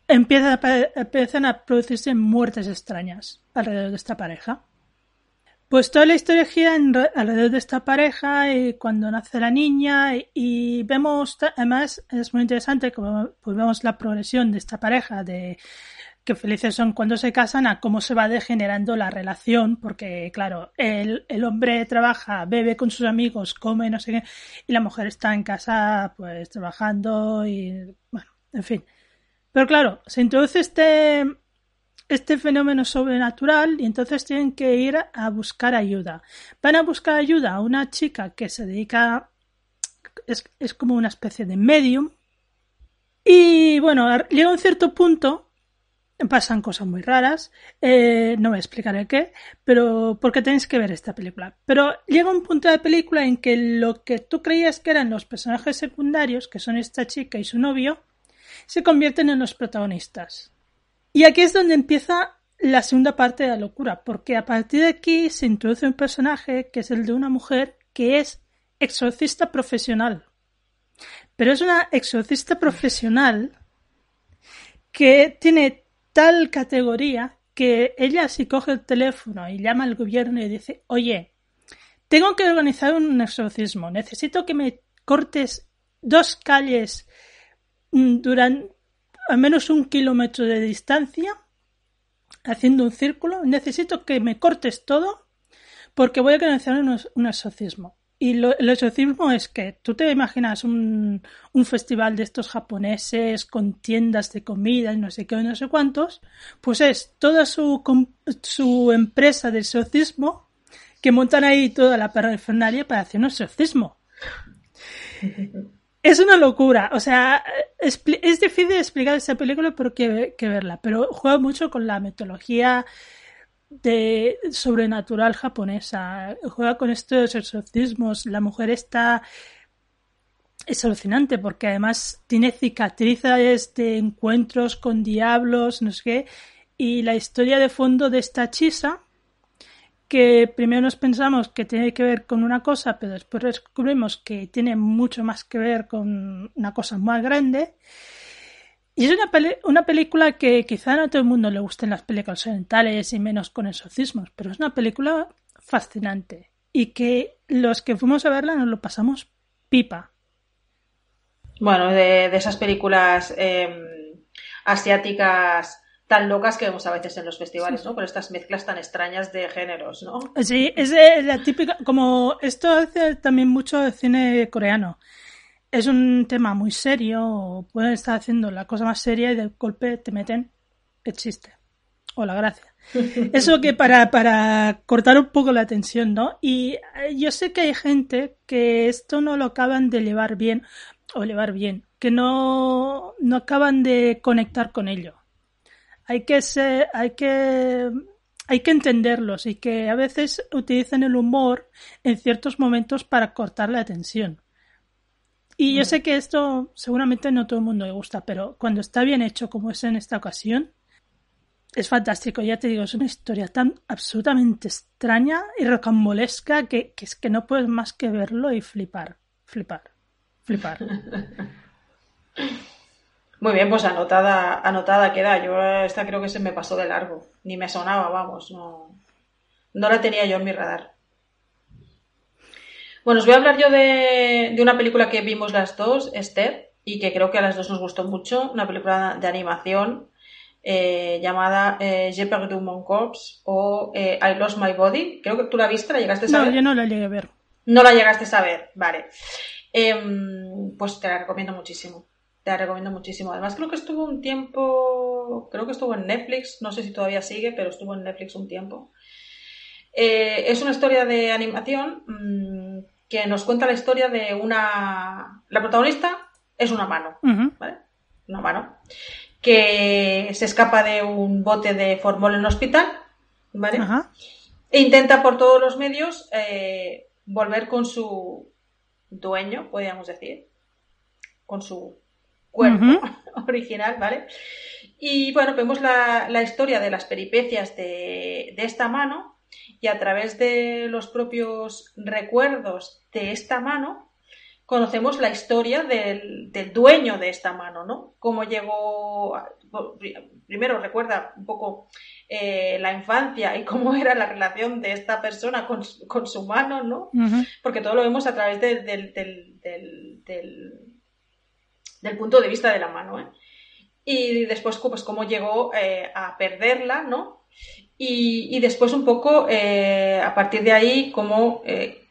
empiezan a producirse muertes extrañas alrededor de esta pareja. Pues toda la historia gira alrededor de esta pareja y cuando nace la niña, y vemos, además es muy interesante como pues vemos la progresión de esta pareja, de qué felices son cuando se casan a cómo se va degenerando la relación, porque claro, el hombre trabaja, bebe con sus amigos, come, no sé qué, y la mujer está en casa pues trabajando y bueno, en fin. Pero claro, se introduce este fenómeno sobrenatural y entonces tienen que ir a buscar ayuda. Van a buscar ayuda a una chica que se dedica, es como una especie de medium, y bueno, llega un cierto punto, pasan cosas muy raras, no me explicaré qué, pero porque tenéis que ver esta película. Pero llega un punto de la película en que lo que tú creías que eran los personajes secundarios, que son esta chica y su novio, se convierten en los protagonistas. Y aquí es donde empieza la segunda parte de la locura, porque a partir de aquí se introduce un personaje que es el de una mujer que es exorcista profesional. Pero es una exorcista profesional que tiene tal categoría que ella, si coge el teléfono y llama al gobierno y dice: oye, tengo que organizar un exorcismo, necesito que me cortes 2 calles durante al menos 1 kilómetro de distancia haciendo un círculo, necesito que me cortes todo porque voy a organizar un exorcismo. Y el exorcismo es que tú te imaginas un festival de estos japoneses con tiendas de comida y no sé qué, no sé cuántos, pues es toda su empresa de exorcismo que montan ahí toda la parafernalia para hacer un exorcismo. Es una locura, o sea, es difícil explicar esa película porque hay que verla, pero juega mucho con la mitología de sobrenatural japonesa, juega con estos exorcismos. La mujer está, es alucinante porque además tiene cicatrices de encuentros con diablos, no sé qué, y la historia de fondo de esta chisa, que primero nos pensamos que tiene que ver con una cosa, pero después descubrimos que tiene mucho más que ver con una cosa más grande. Y es una película que quizá no a todo el mundo le gusten las películas orientales y menos con exorcismos, pero es una película fascinante y que los que fuimos a verla nos lo pasamos pipa. Bueno, de esas películas asiáticas tan locas que vemos a veces en los festivales, sí, ¿no? Con estas mezclas tan extrañas de géneros, ¿no? Sí, es la típica, como esto hace también mucho de cine coreano. Es un tema muy serio, pueden estar haciendo la cosa más seria y de golpe te meten el chiste o la gracia. Eso que para cortar un poco la tensión, ¿no? Y yo sé que hay gente que esto no lo acaban de llevar bien, que no acaban de conectar con ello. Hay que entenderlos y que a veces utilizan el humor en ciertos momentos para cortar la tensión. Y yo sé que esto seguramente no todo el mundo le gusta, pero cuando está bien hecho como es en esta ocasión, es fantástico. Ya te digo, es una historia tan absolutamente extraña y rocambolesca que es que no puedes más que verlo y flipar. Muy bien, pues anotada queda. Yo esta creo que se me pasó de largo. Ni me sonaba, vamos. No la tenía yo en mi radar. Bueno, os voy a hablar yo de una película que vimos las dos, Esther, y que creo que a las dos nos gustó mucho, una película de animación llamada J'ai perdu mon corps o I lost my body. Creo que tú la viste, ¿la llegaste a saber? No, yo no la llegué a ver. No la llegaste a saber, vale. Pues te la recomiendo muchísimo, Además creo que estuvo un tiempo, en Netflix, no sé si todavía sigue, pero estuvo en Netflix un tiempo. Es una historia de animación que nos cuenta la historia de una... La protagonista es una mano, uh-huh. ¿Vale? Una mano que se escapa de un bote de formol en un hospital, ¿vale? Uh-huh. E intenta por todos los medios volver con su dueño, podríamos decir, con su cuerpo uh-huh. original, ¿vale? Y bueno, vemos la historia de las peripecias de esta mano. Y a través de los propios recuerdos de esta mano, conocemos la historia del dueño de esta mano, ¿no? Cómo llegó, primero recuerda un poco la infancia y cómo era la relación de esta persona con su mano, ¿no? Uh-huh. Porque todo lo vemos a través del punto de vista de la mano, ¿eh? Y después, pues, cómo llegó a perderla, ¿no? Y después un poco, a partir de ahí, cómo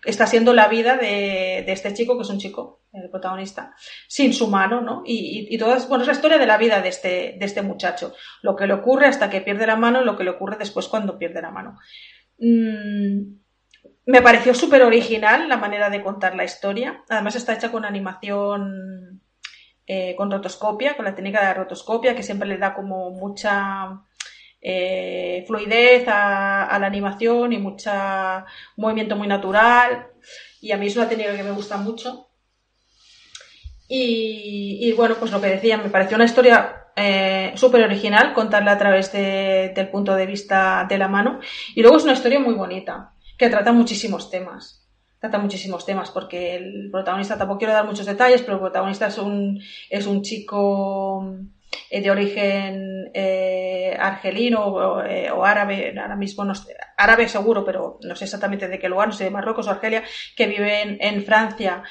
está siendo la vida de este chico, que es un chico, el protagonista, sin su mano, ¿no? Y todo es, bueno, es la historia de la vida de este muchacho. Lo que le ocurre hasta que pierde la mano, lo que le ocurre después cuando pierde la mano. Me pareció súper original la manera de contar la historia. Además está hecha con animación, con rotoscopia, con la técnica de la rotoscopia, que siempre le da como mucha fluidez a la animación y mucho movimiento muy natural, y a mí es una técnica que me gusta mucho. Y bueno, pues lo que decía, me pareció una historia súper original contarla a través del punto de vista de la mano, y luego es una historia muy bonita que trata muchísimos temas. Porque el protagonista, tampoco quiero dar muchos detalles, pero el protagonista es un chico de origen argelino o árabe, ahora mismo no sé, árabe seguro, pero no sé exactamente de qué lugar, no sé, de Marruecos o Argelia, que vive en Francia,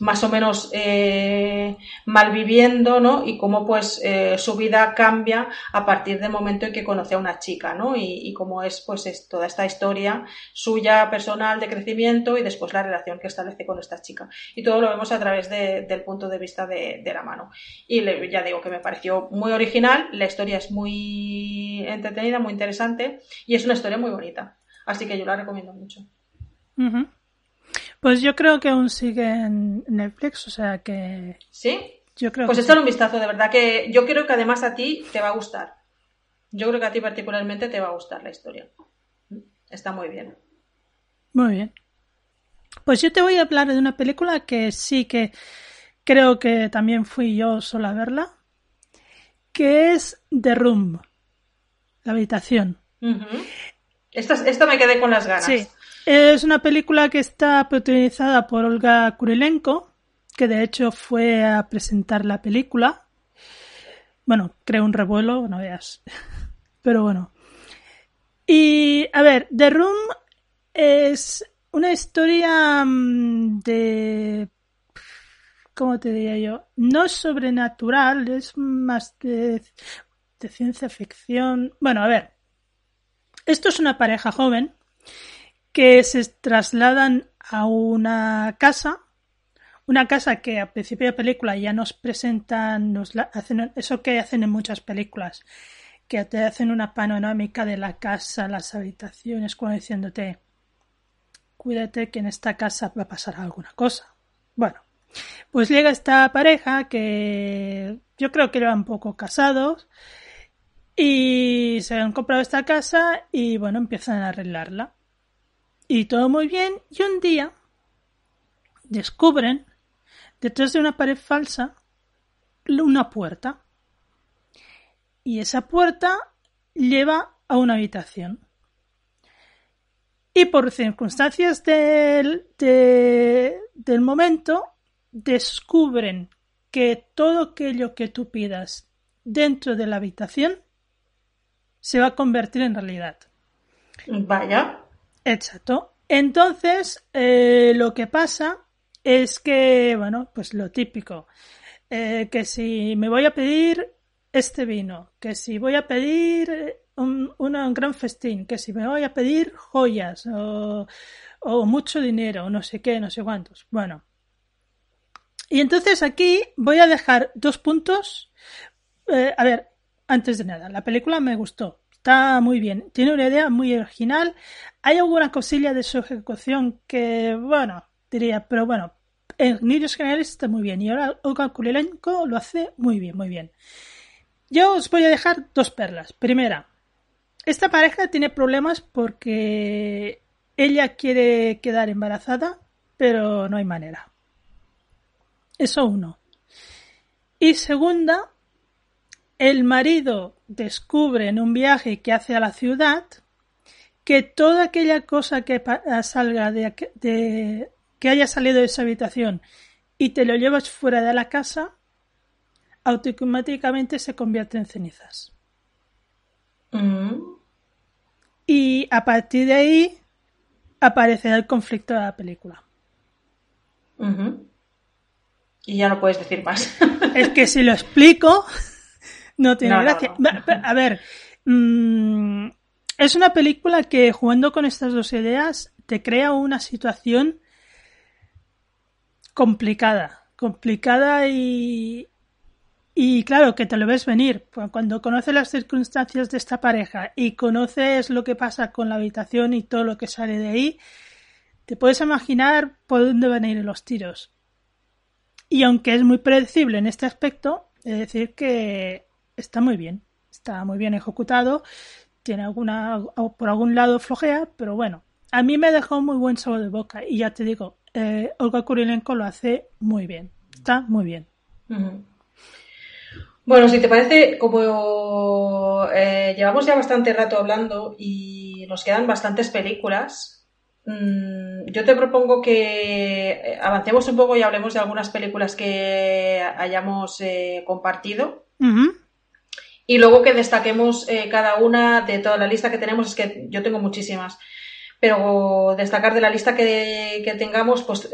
más o menos malviviendo, ¿no? Y cómo pues su vida cambia a partir del momento en que conoce a una chica, ¿no? Y cómo es, pues, toda esta historia suya, personal, de crecimiento, y después la relación que establece con esta chica. Y todo lo vemos a través del punto de vista de la mano. Y ya digo que me pareció muy original, la historia es muy entretenida, muy interesante, y es una historia muy bonita. Así que yo la recomiendo mucho. Uh-huh. Pues yo creo que aún sigue en Netflix, o sea que... ¿Sí? Yo creo pues que échale un vistazo, de verdad, que yo creo que además a ti te va a gustar. Yo creo que a ti particularmente te va a gustar la historia. Está muy bien. Muy bien. Pues yo te voy a hablar de una película que sí que creo que también fui yo sola a verla, que es The Room, la habitación. Uh-huh. Esta me quedé con las ganas. Sí. Es una película que está protagonizada por Olga Kurilenko, que de hecho fue a presentar la película. Bueno, creó un revuelo, no veas. Pero bueno. Y, a ver, The Room es una historia de... ¿Cómo te diría yo? No es sobrenatural, es más de ciencia ficción. Bueno, a ver. Esto es una pareja joven que se trasladan a una casa que al principio de la película ya nos presentan, hacen eso que hacen en muchas películas, que te hacen una panorámica de la casa, las habitaciones, como diciéndote, cuídate que en esta casa va a pasar alguna cosa. Bueno, pues llega esta pareja que yo creo que eran un poco casados y se han comprado esta casa y bueno, empiezan a arreglarla. Y todo muy bien, y un día descubren detrás de una pared falsa una puerta. Y esa puerta lleva a una habitación. Y por circunstancias del momento, descubren que todo aquello que tú pidas dentro de la habitación se va a convertir en realidad. Vaya. Exacto. Entonces, lo que pasa es que, bueno, pues lo típico, que si me voy a pedir este vino, que si voy a pedir un gran festín, que si me voy a pedir joyas o mucho dinero, no sé qué, no sé cuántos. Bueno, y entonces aquí voy a dejar 2 puntos. A ver, antes de nada, la película me gustó. Está muy bien, tiene una idea muy original. Hay alguna cosilla de su ejecución que, bueno, diría, pero bueno, en líneas generales está muy bien. Y ahora Olga Kurilenko lo hace muy bien, muy bien. Yo os voy a dejar 2 perlas. Primera, esta pareja tiene problemas porque ella quiere quedar embarazada, pero no hay manera. Eso 1. Y segunda, el marido descubre en un viaje que hace a la ciudad que toda aquella cosa que salga de que haya salido de esa habitación y te lo llevas fuera de la casa, automáticamente se convierte en cenizas. Uh-huh. Y a partir de ahí aparecerá el conflicto de la película. Uh-huh. Y ya no puedes decir más. Es que si lo explico... No tiene gracia. No. A ver, es una película que jugando con estas 2 ideas te crea una situación complicada y claro, que te lo ves venir. Cuando conoces las circunstancias de esta pareja y conoces lo que pasa con la habitación y todo lo que sale de ahí, te puedes imaginar por dónde van a ir los tiros. Y aunque es muy predecible en este aspecto, es decir que está muy bien ejecutado, tiene por algún lado flojea, pero bueno, a mí me dejó muy buen sabor de boca y ya te digo, Olga Kurilenko lo hace muy bien, está muy bien. Uh-huh. Bueno, si te parece, como llevamos ya bastante rato hablando y nos quedan bastantes películas, yo te propongo que avancemos un poco y hablemos de algunas películas que hayamos compartido. Uh-huh. Y luego que destaquemos cada una de toda la lista que tenemos, es que yo tengo muchísimas, pero destacar de la lista que tengamos, pues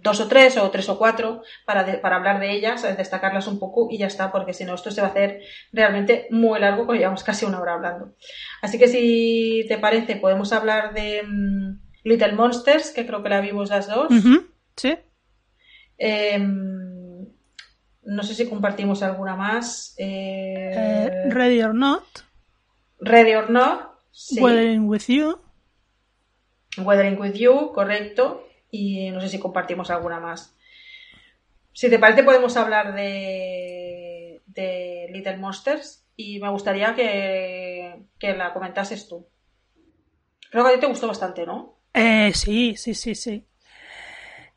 dos o tres o cuatro para hablar de ellas, destacarlas un poco y ya está, porque si no esto se va a hacer realmente muy largo, porque llevamos casi una hora hablando. Así que si te parece podemos hablar de Little Monsters, que creo que la vimos las dos. Uh-huh. Sí. No sé si compartimos alguna más. Ready or Not. Ready or Not. Sí. Weathering with You. Weathering with You, correcto. Y no sé si compartimos alguna más. Si te parece podemos hablar de Little Monsters y me gustaría que la comentases tú. Creo que a ti te gustó bastante, ¿no? Sí.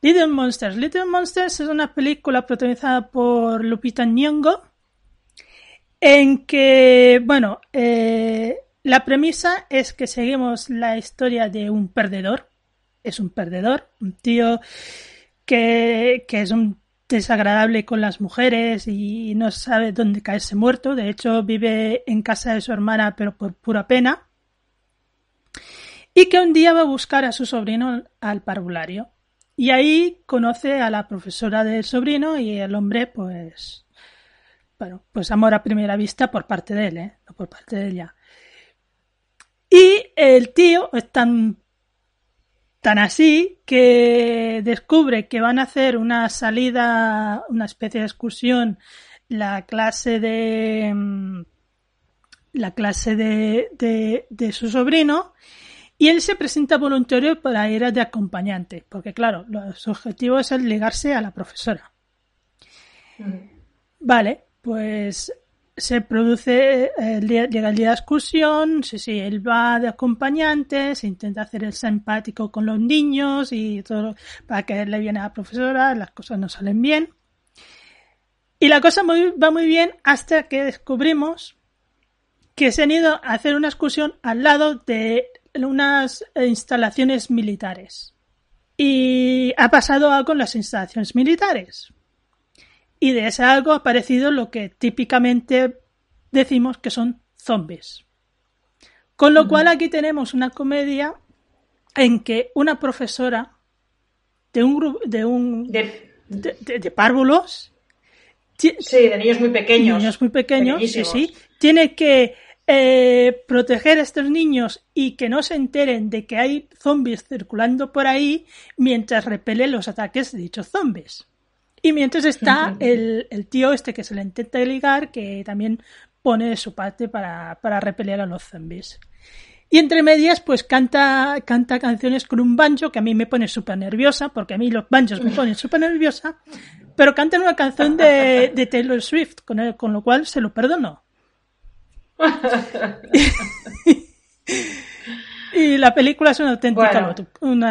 Little Monsters es una película protagonizada por Lupita Nyong'o en que, bueno, la premisa es que seguimos la historia de un perdedor. Es un perdedor, un tío que es un desagradable con las mujeres y no sabe dónde caerse muerto. De hecho, vive en casa de su hermana, pero por pura pena. Y que un día va a buscar a su sobrino al parvulario. Y ahí conoce a la profesora del sobrino y el hombre, pues amor a primera vista por parte de él, no por parte de ella. Y el tío es tan así que descubre que van a hacer una salida, una especie de excursión, la clase de su sobrino. Y él se presenta voluntario para ir de acompañante, porque claro, su objetivo es el ligarse a la profesora. Vale, pues se produce, llega el día de excursión, sí, él va de acompañante, se intenta hacer el simpático con los niños y todo para que le viene a la profesora, las cosas no salen bien. Y la cosa va muy bien hasta que descubrimos que se han ido a hacer una excursión al lado de unas instalaciones militares y ha pasado algo con las instalaciones militares y de ese algo ha parecido lo que típicamente decimos que son zombies, con lo cual aquí tenemos una comedia en que una profesora de un grupo de párvulos, de niños muy pequeños, sí, tiene que proteger a estos niños y que no se enteren de que hay zombies circulando por ahí mientras repele los ataques de dichos zombies. Y mientras está el tío este que se le intenta ligar, que también pone de su parte para repeler a los zombies. Y entre medias pues canta canciones con un banjo que a mí me pone súper nerviosa, porque a mí los banjos me ponen súper nerviosa, pero canta una canción de Taylor Swift, con lo cual se lo perdono. Y la película es una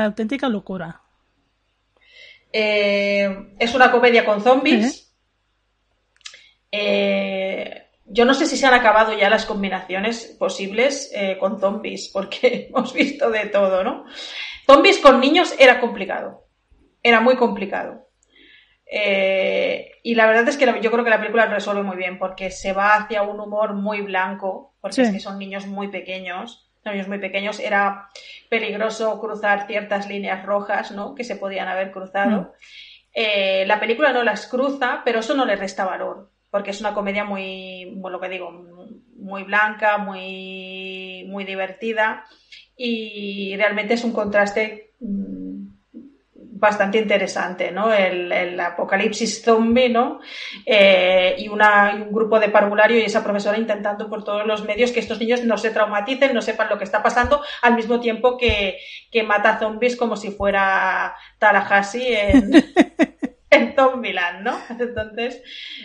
auténtica locura. Es una comedia con zombies. Yo no sé si se han acabado ya las combinaciones posibles con zombies, porque hemos visto de todo, ¿no? Zombies con niños era complicado, era muy complicado. Y la verdad es que yo creo que la película resuelve muy bien, porque se va hacia un humor muy blanco, porque sí. Es que son niños muy pequeños, era peligroso cruzar ciertas líneas rojas, ¿no? Que se podían haber cruzado. La película no las cruza, pero eso no le resta valor, porque es una comedia muy, muy blanca, muy, muy divertida. y realmente es un contraste bastante interesante, ¿no? El apocalipsis zombie, ¿no? Y un grupo de parvulario y esa profesora intentando por todos los medios que estos niños no se traumaticen, no sepan lo que está pasando, al mismo tiempo que mata zombies como si fuera Tallahassee en Zombieland, ¿no? Entonces,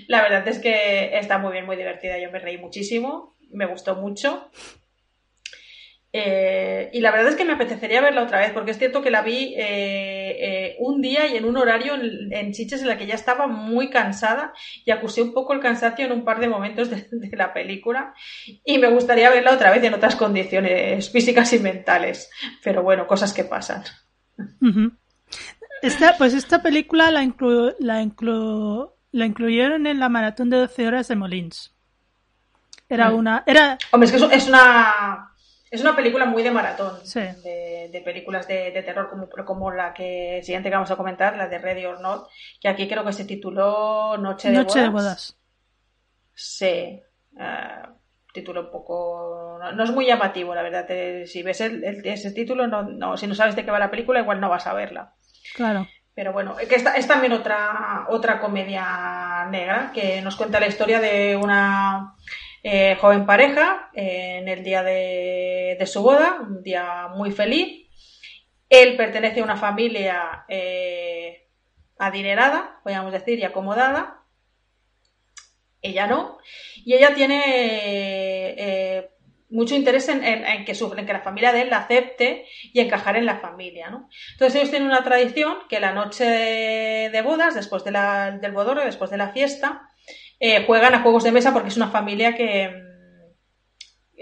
la verdad es que está muy bien, muy divertida. Yo me reí muchísimo, me gustó mucho. Y la verdad es que me apetecería verla otra vez, porque es cierto que la vi un día y en un horario en Sitges en la que ya estaba muy cansada y acusé un poco el cansancio en un par de momentos de la película, y me gustaría verla otra vez en otras condiciones físicas y mentales, pero bueno, cosas que pasan. Esta película la incluyeron en la maratón de 12 horas de Molins. Hombre, es que es una película muy de maratón, sí. de películas de terror como la que siguiente que vamos a comentar, la de Ready or Not, que aquí creo que se tituló Noche de bodas. Sí, título un poco... No es muy llamativo, la verdad. Si ves ese título, no, si no sabes de qué va la película, igual no vas a verla. Claro. Pero bueno, que es también otra comedia negra que nos cuenta la historia de una... joven pareja en el día de su boda, un día muy feliz. Él pertenece a una familia adinerada, podríamos decir, y acomodada. Ella no. Y ella tiene mucho interés en que la familia de él la acepte y encajar en la familia, ¿no? Entonces ellos tienen una tradición que la noche de bodas, después del bodorrio, después de la fiesta... juegan a juegos de mesa, porque es una familia que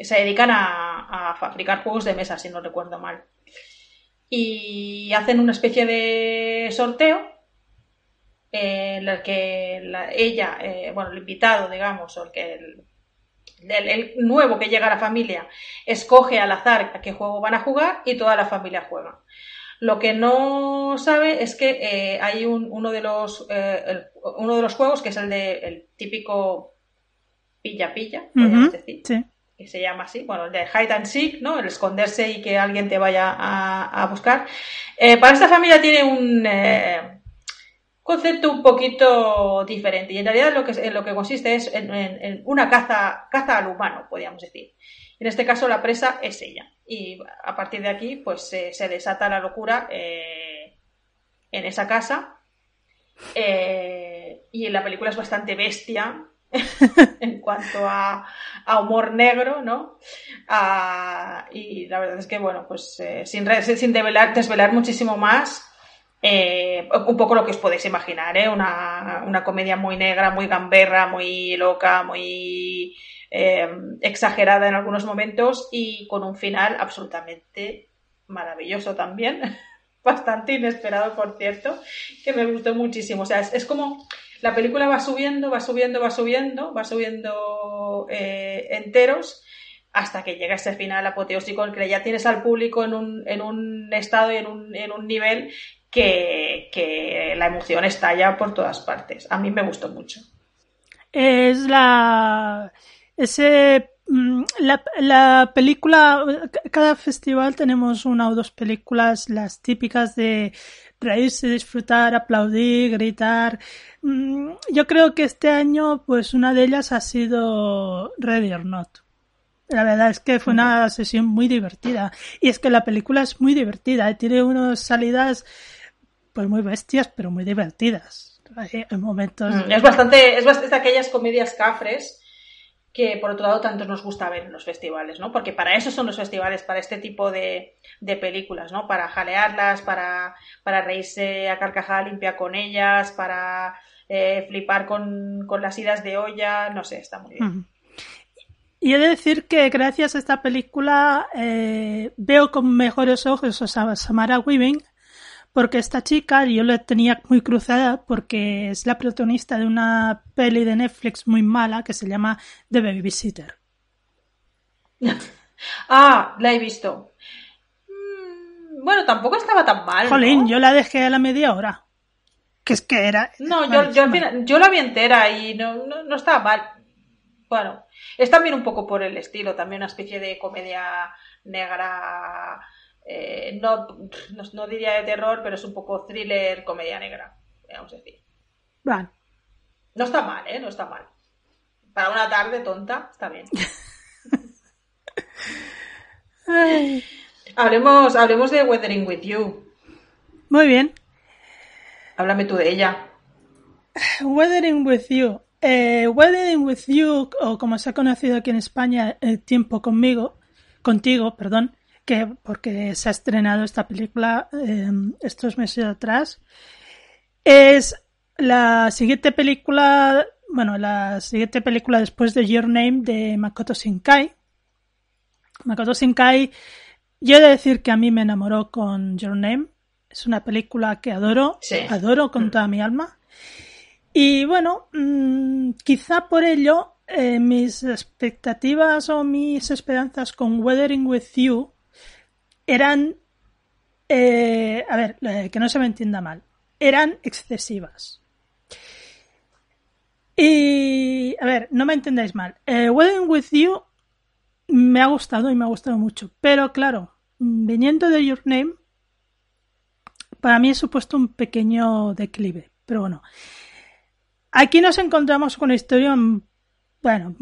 se dedican a fabricar juegos de mesa, si no recuerdo mal, y hacen una especie de sorteo en el que el invitado, digamos, o el nuevo que llega a la familia escoge al azar a qué juego van a jugar y toda la familia juega. Lo que no sabe es que hay uno de los juegos, que es el típico pilla-pilla, podríamos decir, sí. Que se llama así, bueno, el de hide and seek, ¿no? El esconderse y que alguien te vaya a buscar. Para esta familia tiene un concepto un poquito diferente, y en realidad lo que consiste es en una caza al humano, podríamos decir. En este caso la presa es ella, y a partir de aquí pues se desata la locura en esa casa, y la película es bastante bestia en cuanto a humor negro, ¿no? Y la verdad es que bueno, pues sin desvelar muchísimo más, un poco lo que os podéis imaginar, una comedia muy negra, muy gamberra, muy loca, muy... exagerada en algunos momentos, y con un final absolutamente maravilloso también, bastante inesperado, por cierto, que me gustó muchísimo. O sea, es como la película va subiendo enteros hasta que llega ese final apoteósico en que ya tienes al público en un estado y en un nivel que la emoción estalla por todas partes. A mí me gustó mucho. La película, cada festival tenemos una o dos películas, las típicas de reírse, disfrutar, aplaudir, gritar. Yo creo que este año, pues una de ellas ha sido Ready or Not. La verdad es que fue una sesión muy divertida. Y es que la película es muy divertida, tiene unas salidas pues muy bestias, pero muy divertidas. En momentos... Es bastante aquellas comedias cafres que por otro lado tanto nos gusta ver en los festivales, ¿no? Porque para eso son los festivales, para este tipo de películas, ¿no? Para jalearlas, para reírse a carcajada limpia con ellas, para flipar con las idas de olla, no sé, está muy bien. Y he de decir que gracias a esta película veo con mejores ojos a Samara Weaving, porque esta chica yo la tenía muy cruzada porque es la protagonista de una peli de Netflix muy mala que se llama The Babysitter. Ah, la he visto. Bueno, tampoco estaba tan mal, jolín, ¿no? Yo la dejé a la media hora. Yo la vi entera y no estaba mal. Bueno, es también un poco por el estilo, también una especie de comedia negra, no diría de terror, pero es un poco thriller, comedia negra, vamos a decir. Bueno. No está mal, ¿eh? No está mal. Para una tarde tonta, está bien. Ay. Hablemos de Weathering with You. Muy bien. Háblame tú de ella. Weathering with You. Weathering with You, o como se ha conocido aquí en España, El tiempo contigo, que porque se ha estrenado esta película estos meses atrás, es la siguiente película después de Your Name de Makoto Shinkai. Makoto Shinkai, yo he de decir que a mí me enamoró con Your Name. Es una película que adoro con toda mi alma. Y bueno, quizá por ello mis expectativas o mis esperanzas con Weathering with You eran, que no se me entienda mal, eran excesivas. Y, a ver, no me entendáis mal. Weathering with You me ha gustado y me ha gustado mucho. Pero claro, viniendo de Your Name, para mí ha supuesto un pequeño declive. Pero bueno, aquí nos encontramos con una historia, bueno,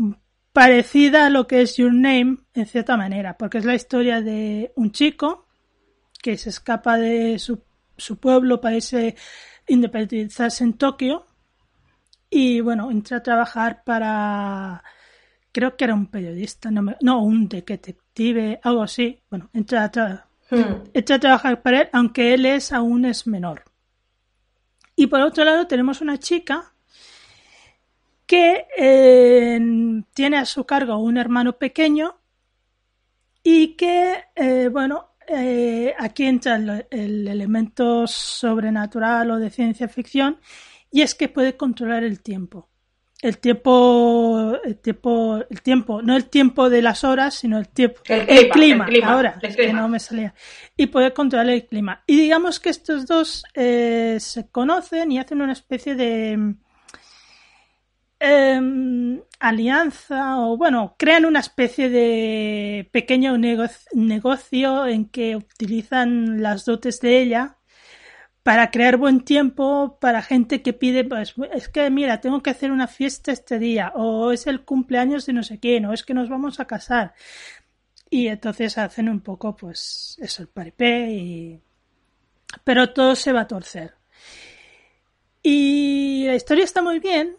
parecida a lo que es Your Name, en cierta manera, porque es la historia de un chico que se escapa de su pueblo para irse independizarse en Tokio y, bueno, entra a trabajar para... Creo que era un periodista, un detective, algo así. Bueno, entra a trabajar para él, aunque él aún es menor. Y por otro lado tenemos una chica que tiene a su cargo un hermano pequeño y que, aquí entra el elemento sobrenatural o de ciencia ficción, y es que puede controlar el tiempo. El tiempo, no el tiempo de las horas, sino el tiempo, el clima. Que no me salía. Y poder controlar el clima. Y digamos que estos dos se conocen y hacen una especie de alianza, o bueno, crean una especie de pequeño negocio en que utilizan las dotes de ella para crear buen tiempo para gente que pide, pues, es que mira, tengo que hacer una fiesta este día, o es el cumpleaños de no sé quién, o es que nos vamos a casar. Y entonces hacen un poco, pues, eso, el paripé, pero todo se va a torcer. Y la historia está muy bien,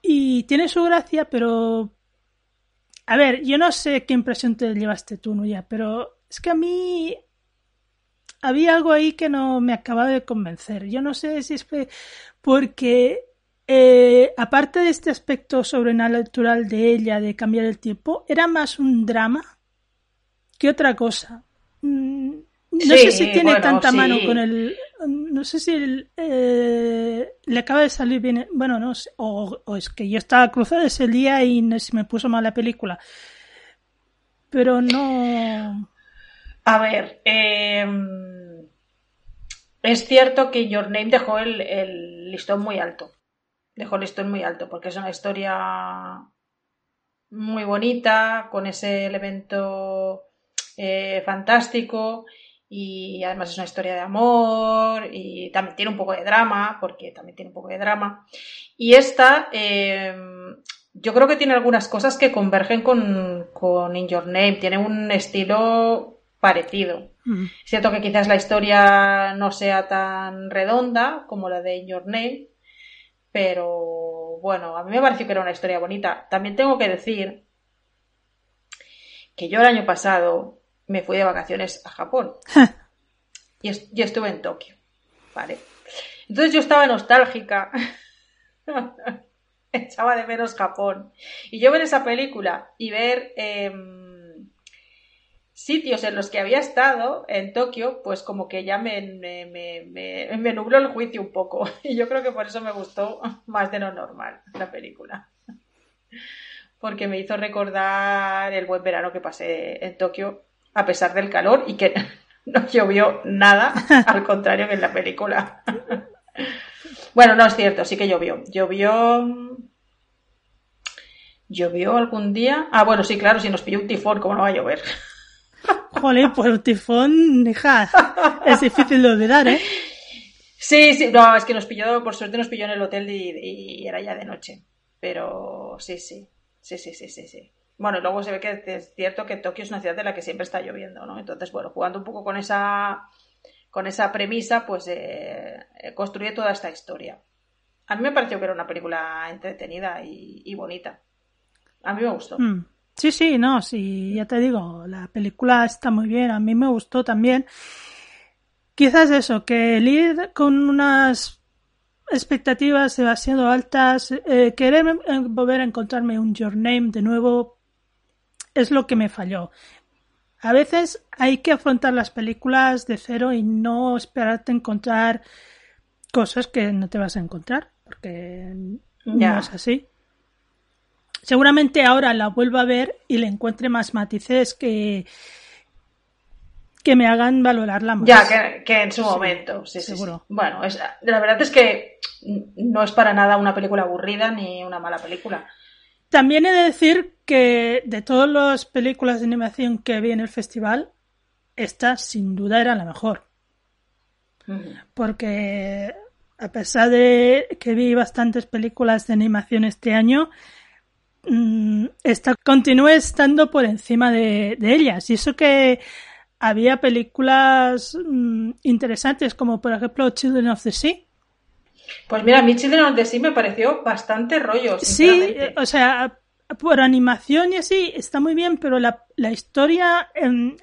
y tiene su gracia, pero... A ver, yo no sé qué impresión te llevaste tú, Nuria, pero es que a mí... Había algo ahí que no me acababa de convencer. Yo no sé si es porque, aparte de este aspecto sobrenatural de ella, de cambiar el tiempo, era más un drama que otra cosa. No sé si le acaba de salir bien. Bueno, no sé. O es que yo estaba cruzada ese día y no sé si me puso mal la película. Pero no... A ver, es cierto que Your Name dejó el listón muy alto. Dejó el listón muy alto porque es una historia muy bonita, con ese elemento fantástico, y además es una historia de amor y también tiene un poco de drama, Y esta, yo creo que tiene algunas cosas que convergen con In Your Name. Tiene un estilo... parecido. Es cierto que quizás la historia no sea tan redonda como la de Your Name, pero bueno, a mí me pareció que era una historia bonita. También tengo que decir que yo el año pasado me fui de vacaciones a Japón y estuve en Tokio, ¿vale? Entonces yo estaba nostálgica, echaba de menos Japón, y yo ver esa película y ver... sitios en los que había estado en Tokio, pues como que ya me nubló el juicio un poco, y yo creo que por eso me gustó más de lo normal la película, porque me hizo recordar el buen verano que pasé en Tokio a pesar del calor y que no llovió nada, al contrario que en la película. Bueno, no es cierto, sí que llovió. ¿Llovió algún día? Ah, bueno, sí, claro, si nos pilló un tifón, ¿cómo no va a llover? Joder, pues un tifón, hija, es difícil de olvidar, ¿eh? Sí, sí, no, es que nos pilló, por suerte nos pilló en el hotel y era ya de noche. Pero sí. Bueno, luego se ve que es cierto que Tokio es una ciudad de la que siempre está lloviendo, ¿no? Entonces, bueno, jugando un poco con esa premisa, pues construye toda esta historia. A mí me pareció que era una película entretenida y bonita. A mí me gustó. Sí, sí, no, sí, ya te digo, la película está muy bien, a mí me gustó también. Quizás eso, que el ir con unas expectativas demasiado altas, querer volver a encontrarme un Your Name de nuevo, es lo que me falló. A veces hay que afrontar las películas de cero y no esperarte a encontrar cosas que no te vas a encontrar, porque no es así. Seguramente ahora la vuelva a ver y le encuentre más matices que me hagan valorarla más. Ya, que en su momento, sí, seguro. Sí. Bueno, la verdad es que no es para nada una película aburrida ni una mala película. También he de decir que de todas las películas de animación que vi en el festival, esta sin duda era la mejor. Porque a pesar de que vi bastantes películas de animación este año, esta continúa estando por encima de ellas. Y eso que había películas interesantes, como por ejemplo Children of the Sea. Pues mira, a mí Children of the Sea me pareció bastante rollo, sinceramente. Sí, o sea, por animación y así está muy bien, pero la historia en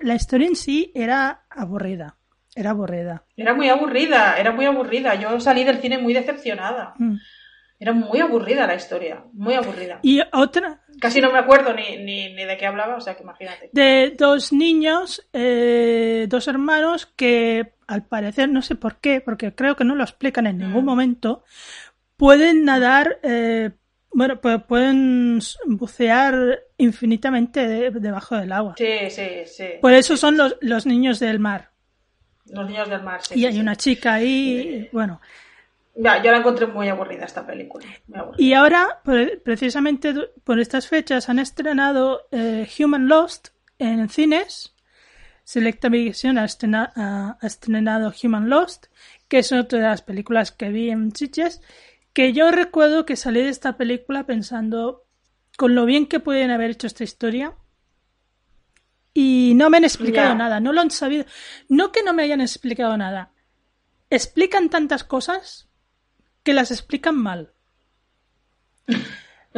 sí era aburrida. Era muy aburrida. Yo salí del cine muy decepcionada. Era muy aburrida la historia, muy aburrida. Y otra... Casi no me acuerdo ni de qué hablaba, o sea que imagínate. De dos niños, dos hermanos que al parecer, no sé por qué, porque creo que no lo explican en ningún momento, pueden nadar, pueden bucear infinitamente debajo del agua. Sí. Por eso son los niños del mar. Los niños del mar, sí. Y hay una chica ahí, bueno... Ya, yo la encontré muy aburrida esta película. Y ahora, precisamente por estas fechas, han estrenado Human Lost en cines. Selecta Visión ha estrenado Human Lost, que es otra de las películas que vi en Sitges, que yo recuerdo que salí de esta película pensando con lo bien que pueden haber hecho esta historia y no me han explicado nada, no lo han sabido. No que no me hayan explicado nada. Explican tantas cosas que las explican mal.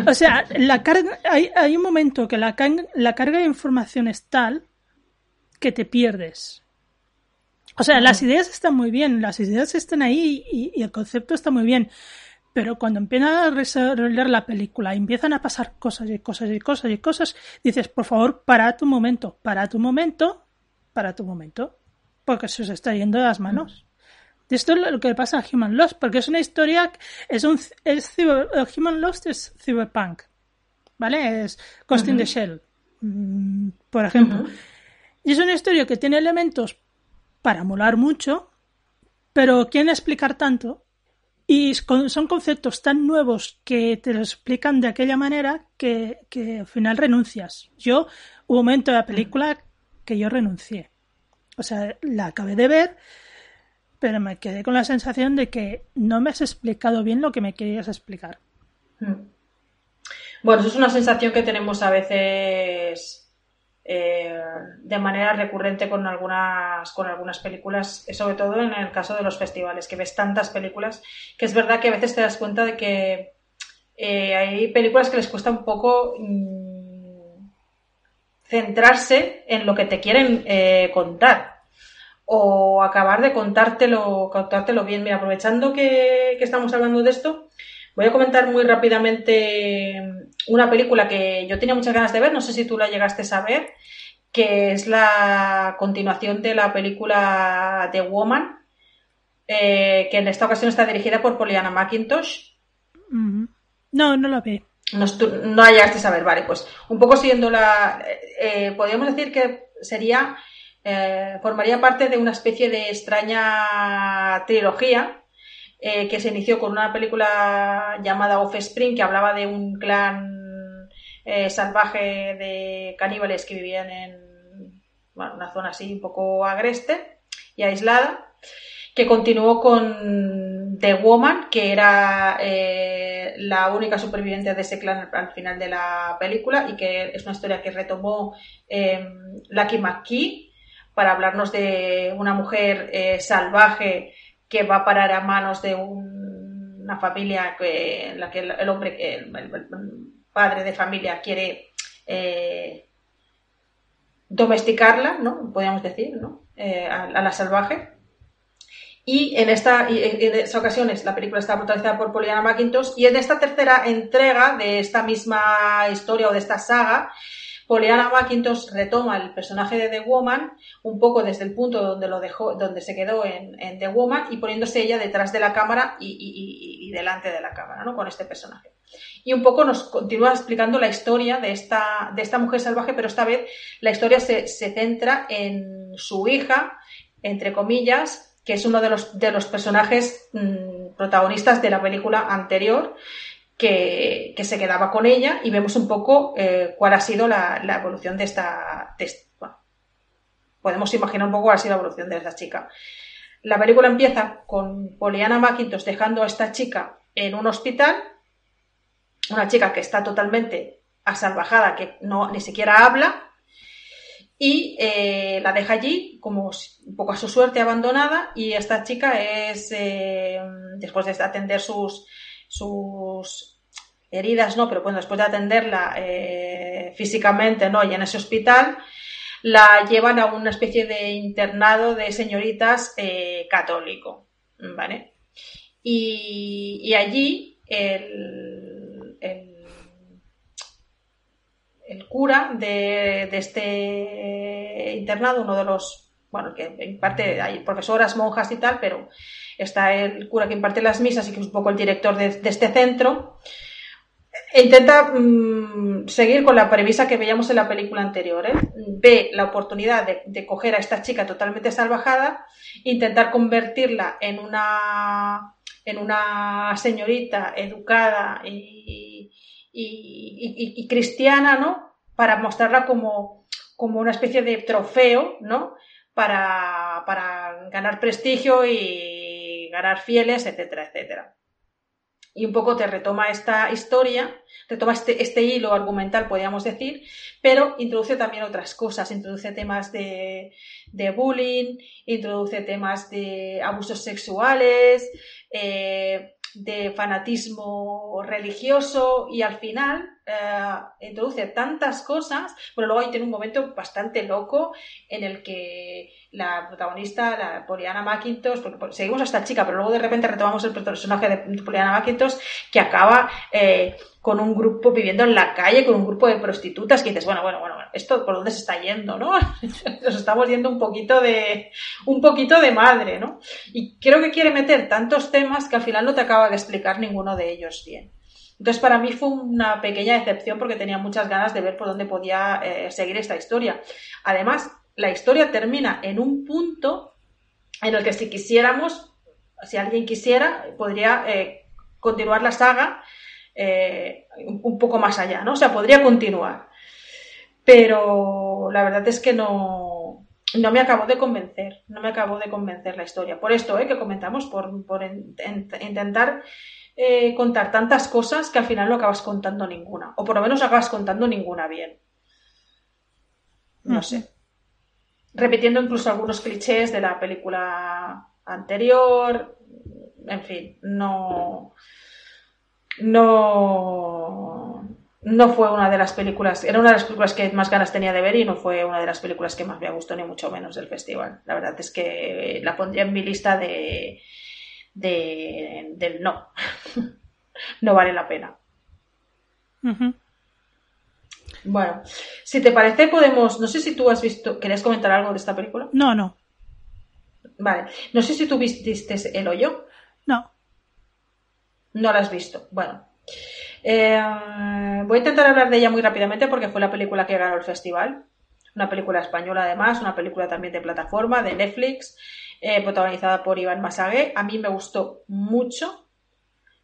O sea, la carga, hay un momento que la carga de información es tal que te pierdes. O sea, las ideas están muy bien, las ideas están ahí y el concepto está muy bien, pero cuando empiezan a desarrollar la película y empiezan a pasar cosas, dices, por favor, para tu momento, porque se os está yendo de las manos. Esto es lo que pasa a Human Lost, porque es una historia, Human Lost es cyberpunk, ¿vale? Es Ghost in the Shell, por ejemplo. Y es una historia que tiene elementos para molar mucho, pero quieren explicar tanto, y son conceptos tan nuevos que te los explican de aquella manera que al final renuncias. Hubo un momento de la película que yo renuncié. O sea, la acabé de ver, pero me quedé con la sensación de que no me has explicado bien lo que me querías explicar. Bueno, eso es una sensación que tenemos a veces de manera recurrente con algunas películas, sobre todo en el caso de los festivales, que ves tantas películas que es verdad que a veces te das cuenta de que hay películas que les cuesta un poco centrarse en lo que te quieren contar. O acabar de contártelo bien. Mira, aprovechando que estamos hablando de esto, voy a comentar muy rápidamente una película que yo tenía muchas ganas de ver, no sé si tú la llegaste a ver, que es la continuación de la película The Woman, que en esta ocasión está dirigida por Pollyanna McIntosh. No la vi. No la llegaste a ver, vale, pues un poco siguiendo podríamos decir que sería... formaría parte de una especie de extraña trilogía que se inició con una película llamada Offspring, que hablaba de un clan salvaje de caníbales que vivían en una zona así un poco agreste y aislada, que continuó con The Woman, que era la única superviviente de ese clan al final de la película, y que es una historia que retomó Lucky McKee para hablarnos de una mujer salvaje que va a parar a manos de una familia en la que el hombre, el padre de familia, quiere domesticarla, ¿no? Podríamos decir, ¿no? A la salvaje. Y en esta ocasión la película está protagonizada por Pollyanna McIntosh, y en esta tercera entrega de esta misma historia o de esta saga, Pollyanna McIntosh retoma el personaje de The Woman un poco desde el punto donde lo dejó, donde se quedó en The Woman, y poniéndose ella detrás de la cámara y delante de la cámara, ¿no? Con este personaje. Y un poco nos continúa explicando la historia de esta mujer salvaje, pero esta vez la historia se centra en su hija, entre comillas, que es uno de los personajes protagonistas de la película anterior, que se quedaba con ella, y vemos un poco cuál ha sido la evolución de esta... Bueno, podemos imaginar un poco cuál ha sido la evolución de esta chica. La película empieza con Pollyanna McIntosh dejando a esta chica en un hospital, una chica que está totalmente asalvajada, que no ni siquiera habla, y la deja allí como un poco a su suerte, abandonada, y esta chica es después de atender sus heridas, no, pero bueno, después de atenderla físicamente, no, y en ese hospital la llevan a una especie de internado de señoritas católico, ¿vale? Y allí el cura de este internado, uno de los, bueno, que imparte, hay profesoras, monjas y tal, pero está el cura que imparte las misas y que es un poco el director de este centro, e intenta seguir con la premisa que veíamos en la película anterior, ¿eh? Ve la oportunidad de coger a esta chica totalmente salvajada, intentar convertirla en una señorita educada y cristiana, ¿no? Para mostrarla como una especie de trofeo, ¿no? Para ganar prestigio y ganar fieles, etcétera, etcétera. Y un poco te retoma esta historia, retoma este hilo argumental, podríamos decir, pero introduce también otras cosas, introduce temas de bullying, introduce temas de abusos sexuales, de fanatismo religioso, y al final introduce tantas cosas. Bueno, luego ahí tiene un momento bastante loco en el que la protagonista, la Pollyanna McIntosh, porque seguimos a esta chica, pero luego de repente retomamos el personaje de Pollyanna McIntosh, que acaba con un grupo viviendo en la calle, con un grupo de prostitutas, que dices, bueno, esto por dónde se está yendo, ¿no? Nos estamos yendo un poquito de madre, ¿no? Y creo que quiere meter tantos temas que al final no te acaba de explicar ninguno de ellos bien. Entonces, para mí fue una pequeña decepción, porque tenía muchas ganas de ver por dónde podía seguir esta historia. Además, la historia termina en un punto en el que si alguien quisiera, podría continuar la saga un poco más allá, ¿no? O sea, podría continuar. Pero la verdad es que no me acabó de convencer, la historia. Por esto que comentamos, por intentar contar tantas cosas que al final no acabas contando ninguna, o por lo menos acabas contando ninguna bien. No sé. Repitiendo incluso algunos clichés de la película anterior, en fin, no fue una de las películas, era una de las películas que más ganas tenía de ver, y no fue una de las películas que más me gustó, ni mucho menos, del festival. La verdad es que la pondría en mi lista del no. No vale la pena. Uh-huh. Bueno, si te parece podemos, no sé si tú has visto, ¿querías comentar algo de esta película? No. Vale, no sé si tú viste El Hoyo. No la has visto. Bueno, voy a intentar hablar de ella muy rápidamente, porque fue la película que ganó el festival, una película española además, una película también de plataforma, de Netflix, protagonizada por Iván Massagué. A mí me gustó mucho,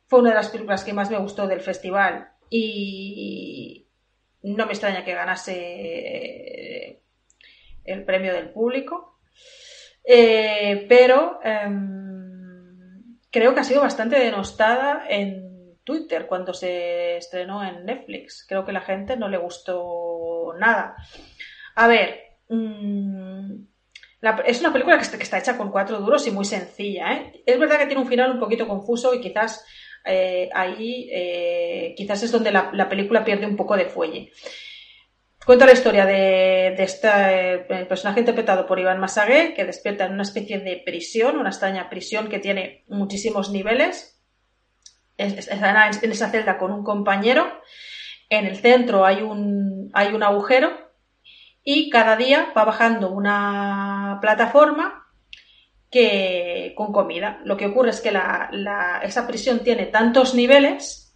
fue una de las películas que más me gustó del festival, y No me extraña que ganase el premio del público, pero creo que ha sido bastante denostada en Twitter cuando se estrenó en Netflix. Creo que la gente no le gustó nada. A ver, es una película que está hecha con 4 duros y muy sencilla, ¿eh? Es verdad que tiene un final un poquito confuso y quizás ahí es donde la película pierde un poco de fuelle. Cuenta la historia de este personaje interpretado por Iván Massagué, que despierta en una especie de prisión, una extraña prisión que tiene muchísimos niveles. Está en esa celda con un compañero. En el centro hay un agujero. Y cada día va bajando una plataforma con comida. Lo que ocurre es que esa prisión tiene tantos niveles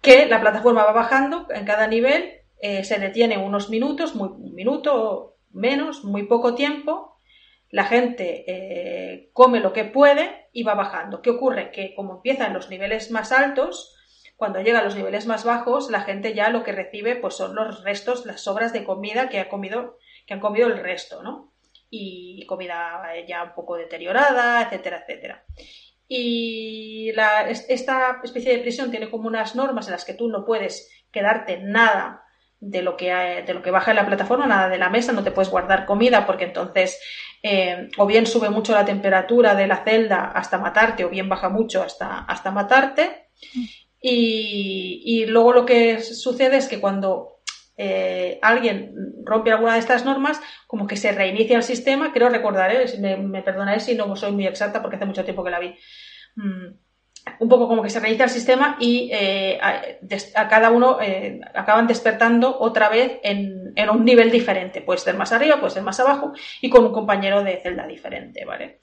que la plataforma va bajando. En cada nivel se detiene unos minutos, un minuto menos, muy poco tiempo. La gente come lo que puede y va bajando. ¿Qué ocurre? Que como empiezan los niveles más altos, cuando llega a los niveles más bajos, la gente ya lo que recibe pues son los restos, las sobras de comida que han comido el resto, ¿no? Y comida ya un poco deteriorada, etcétera, etcétera. Y esta especie de prisión tiene como unas normas en las que tú no puedes quedarte nada de lo que baja en la plataforma, nada de la mesa, no te puedes guardar comida porque entonces o bien sube mucho la temperatura de la celda hasta matarte o bien baja mucho hasta matarte. Y luego lo que sucede es que cuando alguien rompe alguna de estas normas, como que se reinicia el sistema, creo recordar, me perdonáis si no soy muy exacta porque hace mucho tiempo que la vi, un poco como que se reinicia el sistema y a cada uno acaban despertando otra vez en un nivel diferente, puede ser más arriba, puede ser más abajo y con un compañero de celda diferente, ¿vale?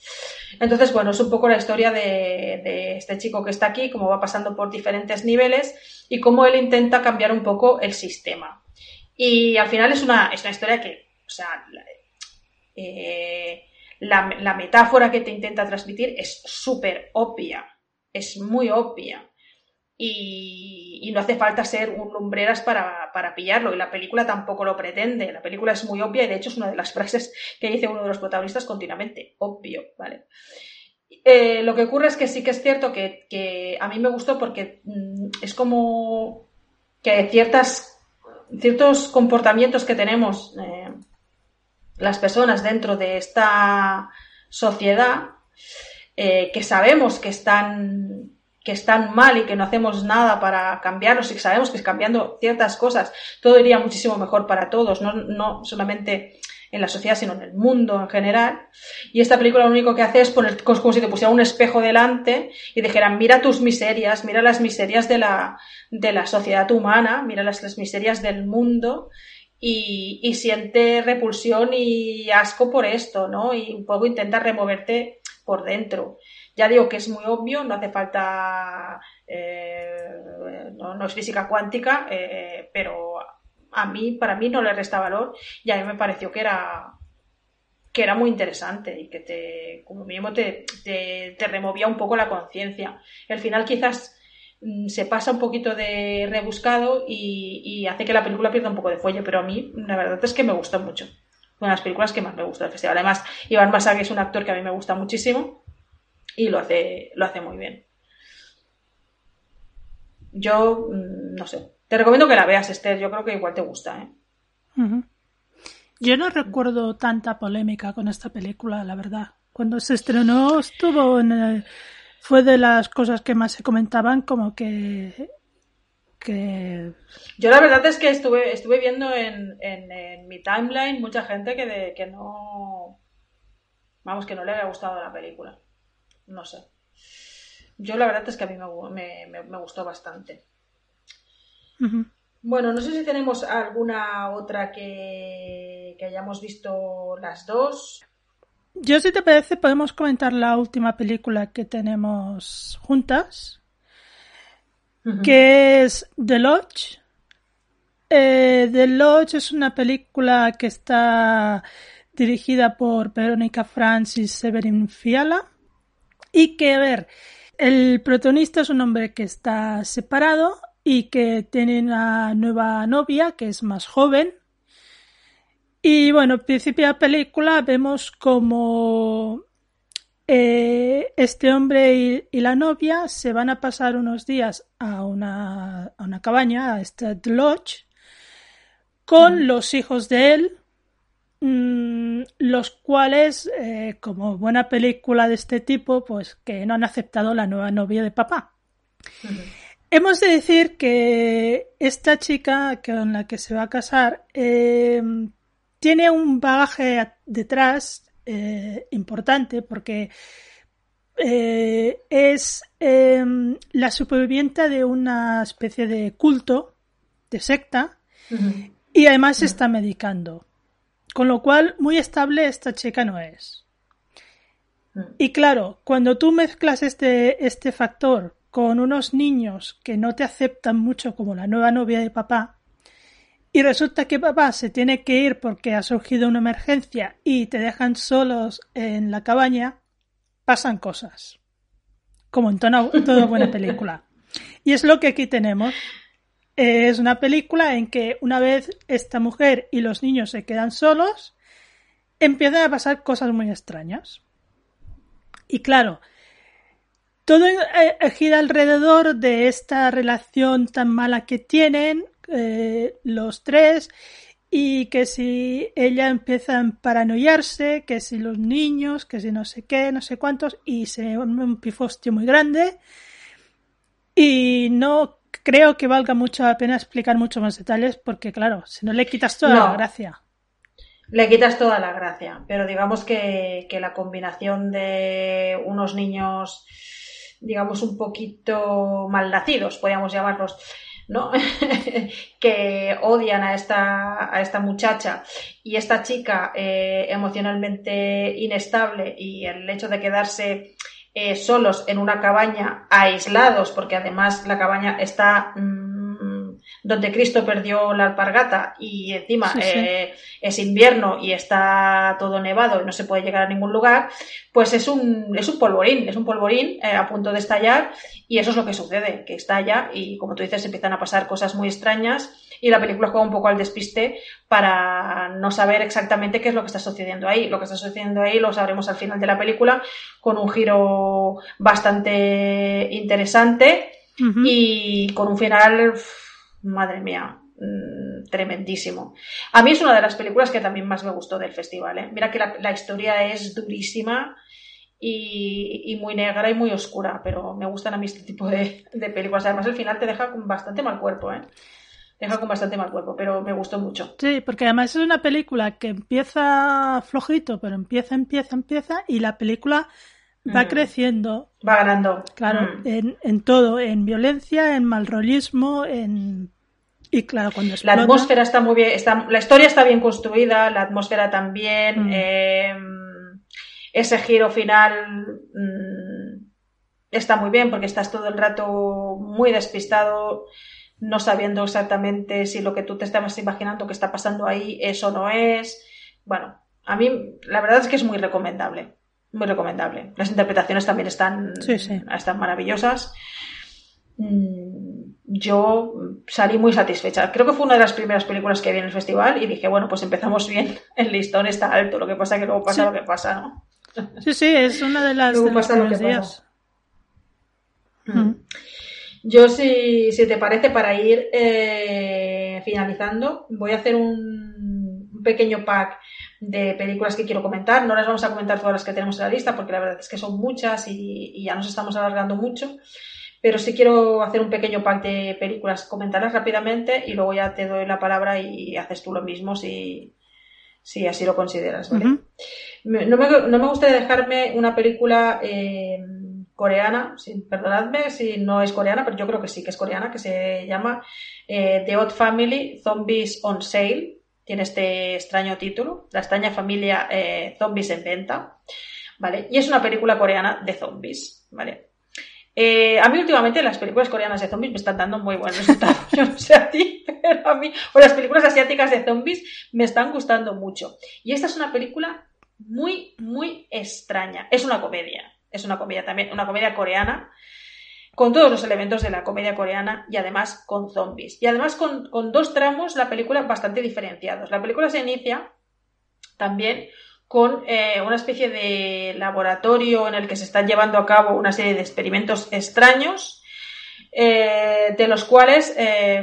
Entonces, bueno, es un poco la historia de este chico que está aquí, cómo va pasando por diferentes niveles y cómo él intenta cambiar un poco el sistema. Y al final es una historia que, o sea, la metáfora que te intenta transmitir es súper obvia. Es muy obvia y no hace falta ser un lumbreras para pillarlo, y la película tampoco lo pretende. La película es muy obvia y de hecho es una de las frases que dice uno de los protagonistas continuamente, obvio, ¿vale? Lo que ocurre es que sí que es cierto que a mí me gustó porque es como que ciertos comportamientos que tenemos las personas dentro de esta sociedad que sabemos que están mal y que no hacemos nada para cambiarlos, y sabemos que cambiando ciertas cosas todo iría muchísimo mejor para todos, no solamente en la sociedad sino en el mundo en general. Y esta película lo único que hace es poner como si te pusieran un espejo delante y dijeran: mira tus miserias, mira las miserias de la sociedad humana, mira las miserias del mundo. Y siente repulsión y asco por esto, ¿no? Y un poco intenta removerte por dentro. Ya digo que es muy obvio, no hace falta, no es física cuántica, pero para mí no le resta valor y a mí me pareció que era muy interesante y que como mínimo te removía un poco la conciencia. El final quizás se pasa un poquito de rebuscado y hace que la película pierda un poco de fuelle, pero a mí la verdad es que me gustó mucho. Una de las películas que más me gusta del festival. Además, Iván Massagué es un actor que a mí me gusta muchísimo y lo hace muy bien. Yo, no sé, te recomiendo que la veas, Esther, yo creo que igual te gusta, ¿eh? Uh-huh. Yo no recuerdo tanta polémica con esta película, la verdad. Cuando se estrenó estuvo fue de las cosas que más se comentaban, como que... Yo la verdad es que estuve viendo en mi timeline mucha gente que no... Vamos, que no le había gustado la película. No sé. Yo la verdad es que a mí me gustó bastante. Uh-huh. Bueno, no sé si tenemos alguna otra que hayamos visto las dos... Yo, si te parece, podemos comentar la última película que tenemos juntas, uh-huh, que es The Lodge. The Lodge es una película que está dirigida por Verónica Franz y Severin Fiala. Y que, a ver, el protagonista es un hombre que está separado y que tiene una nueva novia que es más joven. Y bueno, al principio de la película vemos como este hombre y la novia se van a pasar unos días a una cabaña, a esta lodge, con los hijos de él, los cuales, como buena película de este tipo, pues que no han aceptado la nueva novia de papá. Uh-huh. Hemos de decir que esta chica con la que se va a casar tiene un bagaje detrás importante, porque es la superviviente de una especie de culto, de secta, uh-huh. y además se está medicando. Con lo cual, muy estable esta chica no es. Uh-huh. Y claro, cuando tú mezclas este factor con unos niños que no te aceptan mucho como la nueva novia de papá, y resulta que papá se tiene que ir porque ha surgido una emergencia y te dejan solos en la cabaña, pasan cosas. Como en toda buena película. Y es lo que aquí tenemos. Es una película en que una vez esta mujer y los niños se quedan solos, empiezan a pasar cosas muy extrañas. Y claro, todo gira alrededor de esta relación tan mala que tienen los tres, y que si ella empieza a paranoiarse, que si los niños, que si no sé qué, no sé cuántos, y se un pifostio muy grande. Y no creo que valga mucho la pena explicar mucho más detalles, porque claro, si no le quitas toda la gracia. Le quitas toda la gracia, pero digamos que la combinación de unos niños, digamos, un poquito malnacidos, podríamos llamarlos, ¿no? que odian a esta muchacha, y esta chica emocionalmente inestable, y el hecho de quedarse solos en una cabaña, aislados, porque además la cabaña está donde Cristo perdió la alpargata, y encima sí. Es invierno y está todo nevado y no se puede llegar a ningún lugar, pues es un polvorín a punto de estallar, y eso es lo que sucede, que estalla, y como tú dices, empiezan a pasar cosas muy extrañas, y la película juega un poco al despiste para no saber exactamente qué es lo que está sucediendo ahí. Lo que está sucediendo ahí lo sabremos al final de la película, con un giro bastante interesante, uh-huh. y con un final... Madre mía, tremendísimo. A mí es una de las películas que también más me gustó del festival, ¿eh? Mira que la historia es durísima y muy negra y muy oscura, pero me gustan a mí este tipo de películas. Además, el final te deja con bastante mal cuerpo, ¿eh? Pero me gustó mucho. Sí, porque además es una película que empieza flojito, pero empieza, y la película... va creciendo. Va ganando. Claro, en todo, en violencia, en malrollismo, y claro, cuando explota... La atmósfera está muy bien, la historia está bien construida, la atmósfera también, ese giro final está muy bien, porque estás todo el rato muy despistado, no sabiendo exactamente si lo que tú te estabas imaginando que está pasando ahí es o no es. Bueno, a mí la verdad es que es muy recomendable. Muy recomendable. Las interpretaciones también están maravillosas. Yo salí muy satisfecha. Creo que fue una de las primeras películas que vi en el festival y dije, bueno, pues empezamos bien. El listón está alto. Lo que pasa es que luego pasa lo que pasa, ¿no? Sí, es una de las... Luego pasa lo que pasa. Yo, si te parece, para ir finalizando, voy a hacer un pequeño pack de películas que quiero comentar. No las vamos a comentar todas las que tenemos en la lista, porque la verdad es que son muchas y ya nos estamos alargando mucho, pero sí quiero hacer un pequeño pack de películas, comentarlas rápidamente y luego ya te doy la palabra y haces tú lo mismo si así lo consideras, ¿vale? Uh-huh. No me gustaría dejarme una película coreana, perdonadme si no es coreana, pero yo creo que sí que es coreana, que se llama The Odd Family Zombies on Sale. Tiene este extraño título, La extraña familia zombies en venta, ¿vale? Y es una película coreana de zombies, ¿vale? A mí últimamente las películas coreanas de zombies me están dando muy buenos resultados, yo no sé a ti, pero a mí, o las películas asiáticas de zombies me están gustando mucho. Y esta es una película muy, muy extraña. Es una comedia también, una comedia coreana, con todos los elementos de la comedia coreana y además con zombies. Y además con dos tramos la película bastante diferenciados. La película se inicia también con una especie de laboratorio en el que se están llevando a cabo una serie de experimentos extraños, de los cuales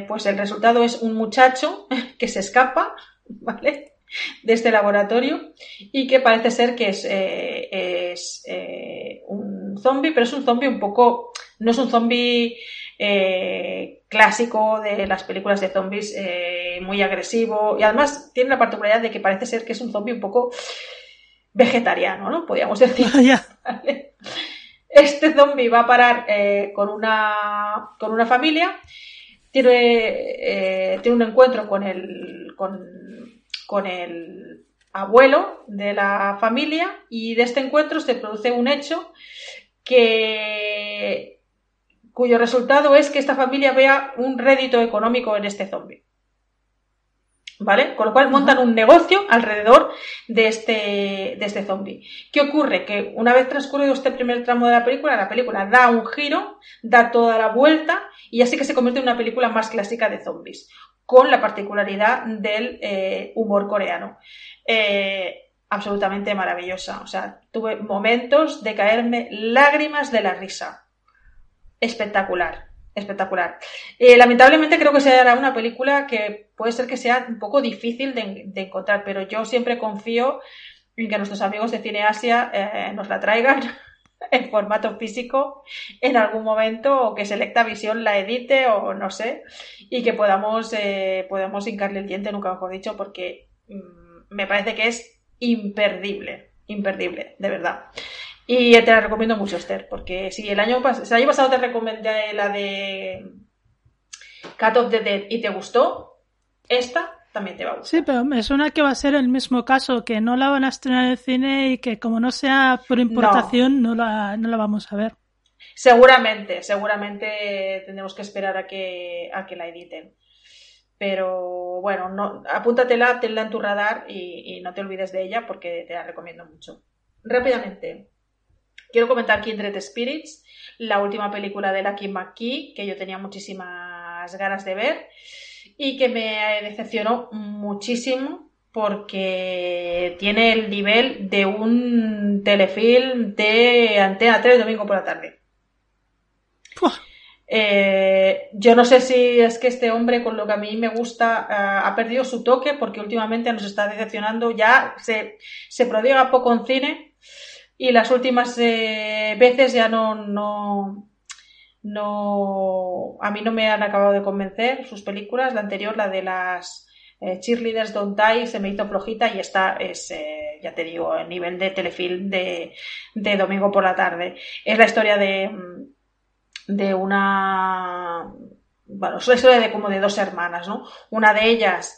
pues el resultado es un muchacho que se escapa, ¿vale?, de este laboratorio y que parece ser que es un zombie, pero es un zombie un poco... No es un zombie clásico de las películas de zombies, muy agresivo. Y además tiene la particularidad de que parece ser que es un zombie un poco vegetariano, ¿no? Podríamos decir. ¿Vale? Este zombie va a parar con una familia. Tiene un encuentro con el abuelo de la familia. Y de este encuentro se produce un hecho cuyo resultado es que esta familia vea un rédito económico en este zombie, ¿vale? Con lo cual montan un negocio alrededor de este zombie. ¿Qué ocurre? Que una vez transcurrido este primer tramo de la película da un giro, da toda la vuelta y así que se convierte en una película más clásica de zombies, con la particularidad del humor coreano. Absolutamente maravillosa. O sea, tuve momentos de caerme lágrimas de la risa. Espectacular, espectacular. Lamentablemente creo que será una película que puede ser que sea un poco difícil de encontrar, pero yo siempre confío en que nuestros amigos de Cine Asia nos la traigan en formato físico en algún momento, o que Selecta Visión la edite, o no sé, y que podamos hincarle el diente, nunca mejor dicho, porque me parece que es imperdible, de verdad. Y te la recomiendo mucho, Esther, porque si el año pasado te recomendé la de Cut of the Dead y te gustó, esta también te va a gustar. Sí, pero me suena que va a ser el mismo caso, que no la van a estrenar en el cine y que como no sea por importación no la vamos a ver. Seguramente tendremos que esperar a que la editen. Pero bueno, no, apúntatela, tenla en tu radar y no te olvides de ella porque te la recomiendo mucho. Rápidamente, quiero comentar Kindred Spirits, la última película de Lucky McKee, que yo tenía muchísimas ganas de ver y que me decepcionó muchísimo porque tiene el nivel de un telefilm de Antena 3 domingo por la tarde. ¡Puah! Yo no sé si es que este hombre, con lo que a mí me gusta, ha perdido su toque porque últimamente nos está decepcionando. Ya se prodiga poco en cine y las últimas veces ya no, a mí no me han acabado de convencer sus películas. La anterior, la de las Cheerleaders Don't Die, se me hizo flojita y esta es... ya te digo, el nivel de telefilm de domingo por la tarde. Es la historia es una historia de como de dos hermanas, ¿no? Una de ellas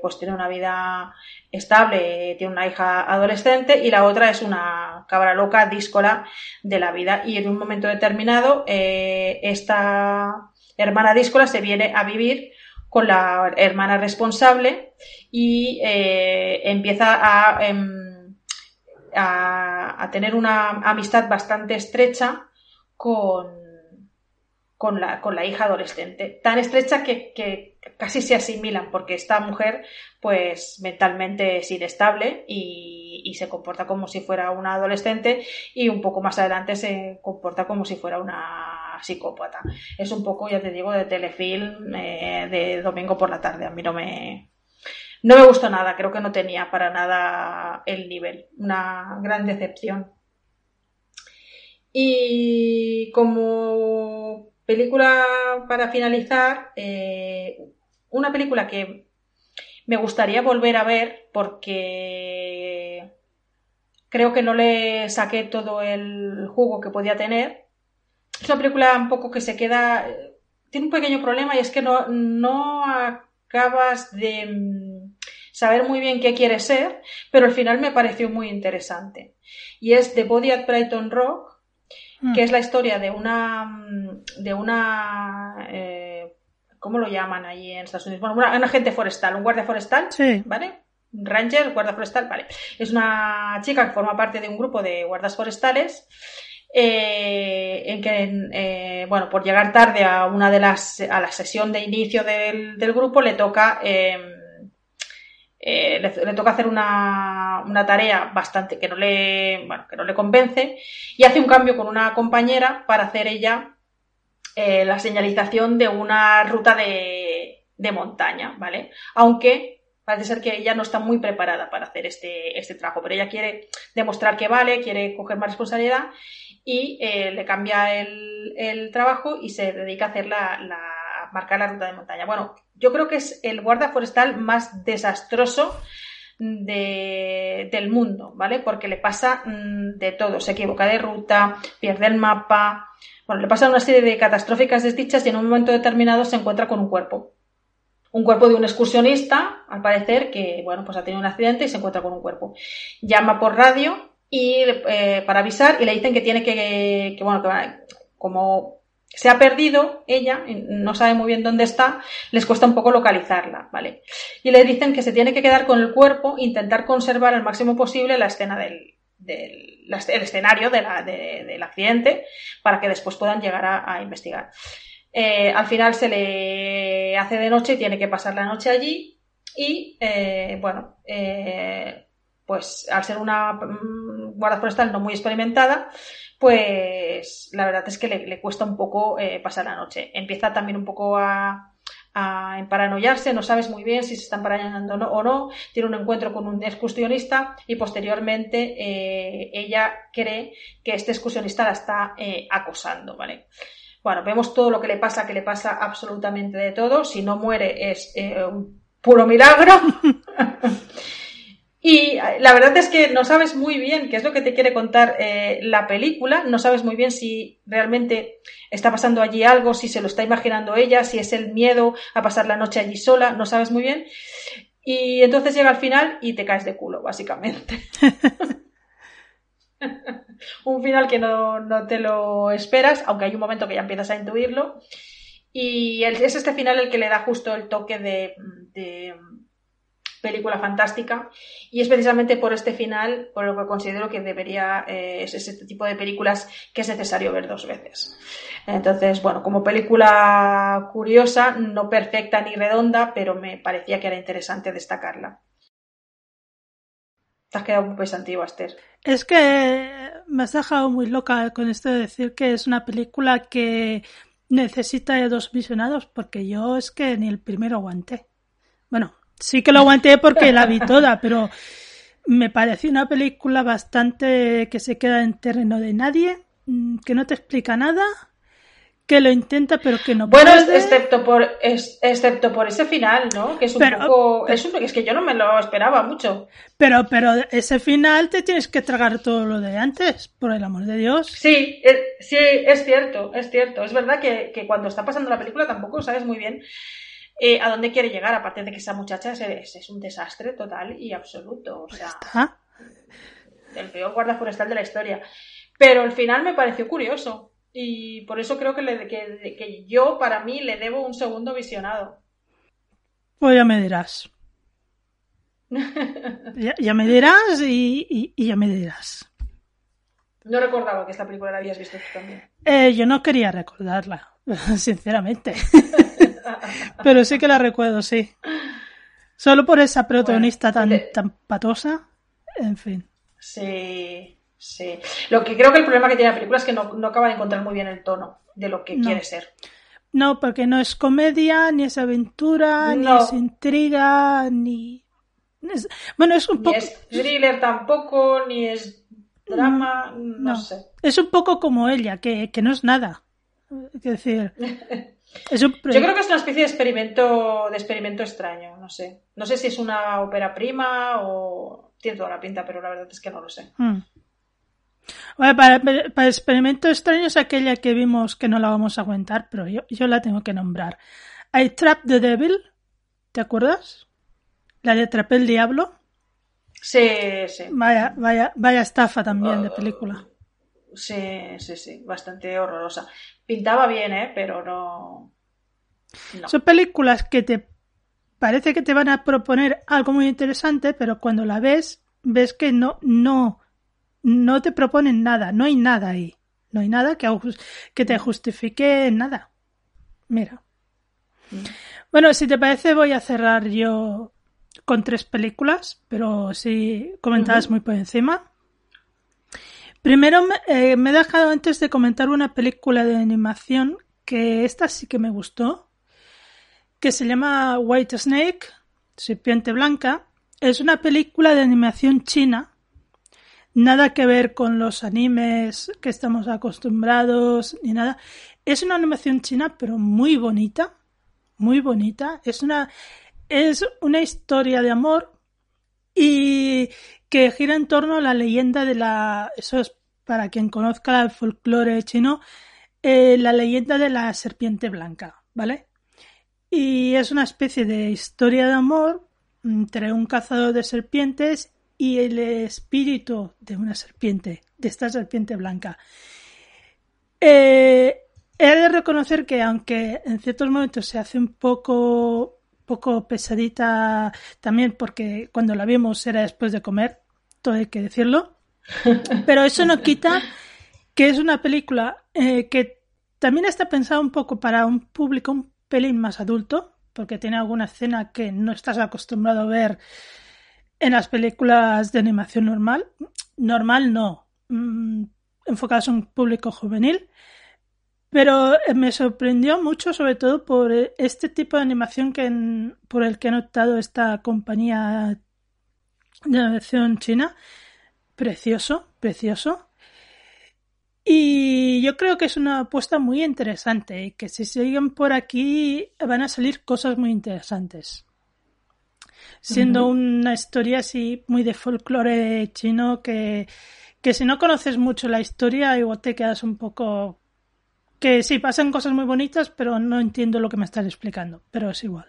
pues tiene una vida estable, tiene una hija adolescente, y la otra es una cabra loca, díscola de la vida, y en un momento determinado esta hermana díscola se viene a vivir con la hermana responsable y empieza a tener una amistad bastante estrecha con la hija adolescente, tan estrecha que casi se asimilan, porque esta mujer pues mentalmente es inestable y se comporta como si fuera una adolescente y un poco más adelante se comporta como si fuera una psicópata. Es un poco, ya te digo, de telefilm de domingo por la tarde. A mí no me gustó nada, creo que no tenía para nada el nivel. Una gran decepción. Y como película para finalizar, una película que me gustaría volver a ver porque creo que no le saqué todo el jugo que podía tener. Es una película un poco que se queda... Tiene un pequeño problema y es que no acabas de saber muy bien qué quiere ser, pero al final me pareció muy interesante. Y es The Body at Brighton Rock, que es la historia de una ¿cómo lo llaman allí en Estados Unidos? Bueno, un agente forestal, un guardia forestal, sí, ¿vale? Un ranger, guardia forestal, vale. Es una chica que forma parte de un grupo de guardas forestales en que por llegar tarde a una de las a la sesión de inicio del grupo le toca hacer una tarea bastante que no le convence, y hace un cambio con una compañera para hacer ella la señalización de una ruta de montaña, ¿vale? Aunque parece ser que ella no está muy preparada para hacer este trabajo, pero ella quiere demostrar que vale, quiere coger más responsabilidad y le cambia el trabajo y se dedica a hacer a marcar la ruta de montaña. Bueno, yo creo que es el guarda forestal más desastroso del mundo, ¿vale? Porque le pasa de todo, se equivoca de ruta, pierde el mapa, bueno, le pasan una serie de catastróficas desdichas y en un momento determinado se encuentra con un cuerpo de un excursionista, al parecer, que bueno, pues ha tenido un accidente y se encuentra con un cuerpo. Llama por radio y para avisar, y le dicen que tiene que como se ha perdido ella, no sabe muy bien dónde está, les cuesta un poco localizarla, ¿vale? Y le dicen que se tiene que quedar con el cuerpo, intentar conservar al máximo posible la escena el escenario del accidente, para que después puedan llegar a investigar. Al final se le hace de noche y tiene que pasar la noche allí, y pues al ser una guarda forestal no muy experimentada, pues la verdad es que le cuesta un poco pasar la noche. Empieza también un poco a emparanoiarse, no sabes muy bien si se está emparanoiando o no, tiene un encuentro con un excursionista y posteriormente ella cree que este excursionista la está acosando, ¿vale? Bueno, vemos todo lo que le pasa absolutamente de todo. Si no muere es un puro milagro. Y la verdad es que no sabes muy bien qué es lo que te quiere contar la película, no sabes muy bien si realmente está pasando allí algo, si se lo está imaginando ella, si es el miedo a pasar la noche allí sola, no sabes muy bien. Y entonces llega al final y te caes de culo, básicamente. Un final que no te lo esperas, aunque hay un momento que ya empiezas a intuirlo. Y es este final el que le da justo el toque de película fantástica, y es precisamente por este final por lo que considero que debería es este tipo de películas que es necesario ver dos veces. Entonces, bueno, como película curiosa, no perfecta ni redonda, pero me parecía que era interesante destacarla. Te has quedado muy pensativo, Esther. Es que me has dejado muy loca con esto de decir que es una película que necesita de dos visionados, porque yo es que ni el primero aguanté. Bueno, sí que lo aguanté porque la vi toda, pero me pareció una película bastante que se queda en terreno de nadie, que no te explica nada, que lo intenta pero que no puede. Bueno, excepto por ese final, ¿no? Que es que yo no me lo esperaba mucho. Pero ese final te tienes que tragar todo lo de antes, por el amor de Dios. Sí, es cierto. Es verdad que cuando está pasando la película tampoco sabes muy bien a dónde quiere llegar, aparte de que esa muchacha es un desastre total y absoluto, o sea, ¿está? El peor guarda forestal de la historia, pero al final me pareció curioso y por eso creo que yo, para mí, le debo un segundo visionado. Pues ya me dirás. ya me dirás y ya me dirás. No recordaba que esta película la habías visto tú también. Yo no quería recordarla, sinceramente. Pero sí que la recuerdo, sí. Solo por esa protagonista tan patosa. En fin. Sí. Lo que creo que el problema que tiene la película es que no acaba de encontrar muy bien el tono de lo que quiere ser. No, porque no es comedia, ni es aventura, ni es intriga, ni... Bueno, es un poco... Ni es thriller tampoco, ni es drama, no sé. Es un poco como ella, que no es nada. Es decir... Yo creo que es una especie de experimento extraño, no sé si es una ópera prima o tiene toda la pinta, pero la verdad es que no lo sé. Bueno, para experimento extraño es aquella que vimos que no la vamos a aguantar, pero yo la tengo que nombrar. I Trap the Devil, ¿te acuerdas? La de Atrapé el Diablo. Sí. Vaya estafa también de película. Sí, bastante horrorosa. Pintaba bien, pero no. Son películas que te parece que te van a proponer algo muy interesante, pero cuando la ves que no te proponen nada, no hay nada ahí. No hay nada que te justifique nada. Mira. Bueno, si te parece, voy a cerrar yo con 3 películas, pero sí comentadas muy por encima. Primero, me he dejado antes de comentar una película de animación que esta sí que me gustó, que se llama White Snake, Serpiente Blanca. Es una película de animación china, nada que ver con los animes que estamos acostumbrados ni nada. Es una animación china, pero muy bonita, muy bonita. Es una historia de amor y que gira en torno a la leyenda de la... Eso es para quien conozca el folclore chino, la leyenda de la serpiente blanca, ¿vale? Y es una especie de historia de amor entre un cazador de serpientes y el espíritu de una serpiente, de esta serpiente blanca. He de reconocer que aunque en ciertos momentos se hace un poco pesadita también, porque cuando la vimos era después de comer, todo hay que decirlo, pero eso no quita que es una película que también está pensada un poco para un público un pelín más adulto, porque tiene alguna escena que no estás acostumbrado a ver en las películas de animación normal no, enfocadas a un público juvenil. Pero me sorprendió mucho, sobre todo por este tipo de animación por el que he notado esta compañía de animación china. Precioso, precioso. Y yo creo que es una apuesta muy interesante y que si siguen por aquí van a salir cosas muy interesantes. Siendo una historia así muy de folclore chino que si no conoces mucho la historia igual te quedas un poco... Que sí, pasan cosas muy bonitas, pero no entiendo lo que me estás explicando. Pero es igual.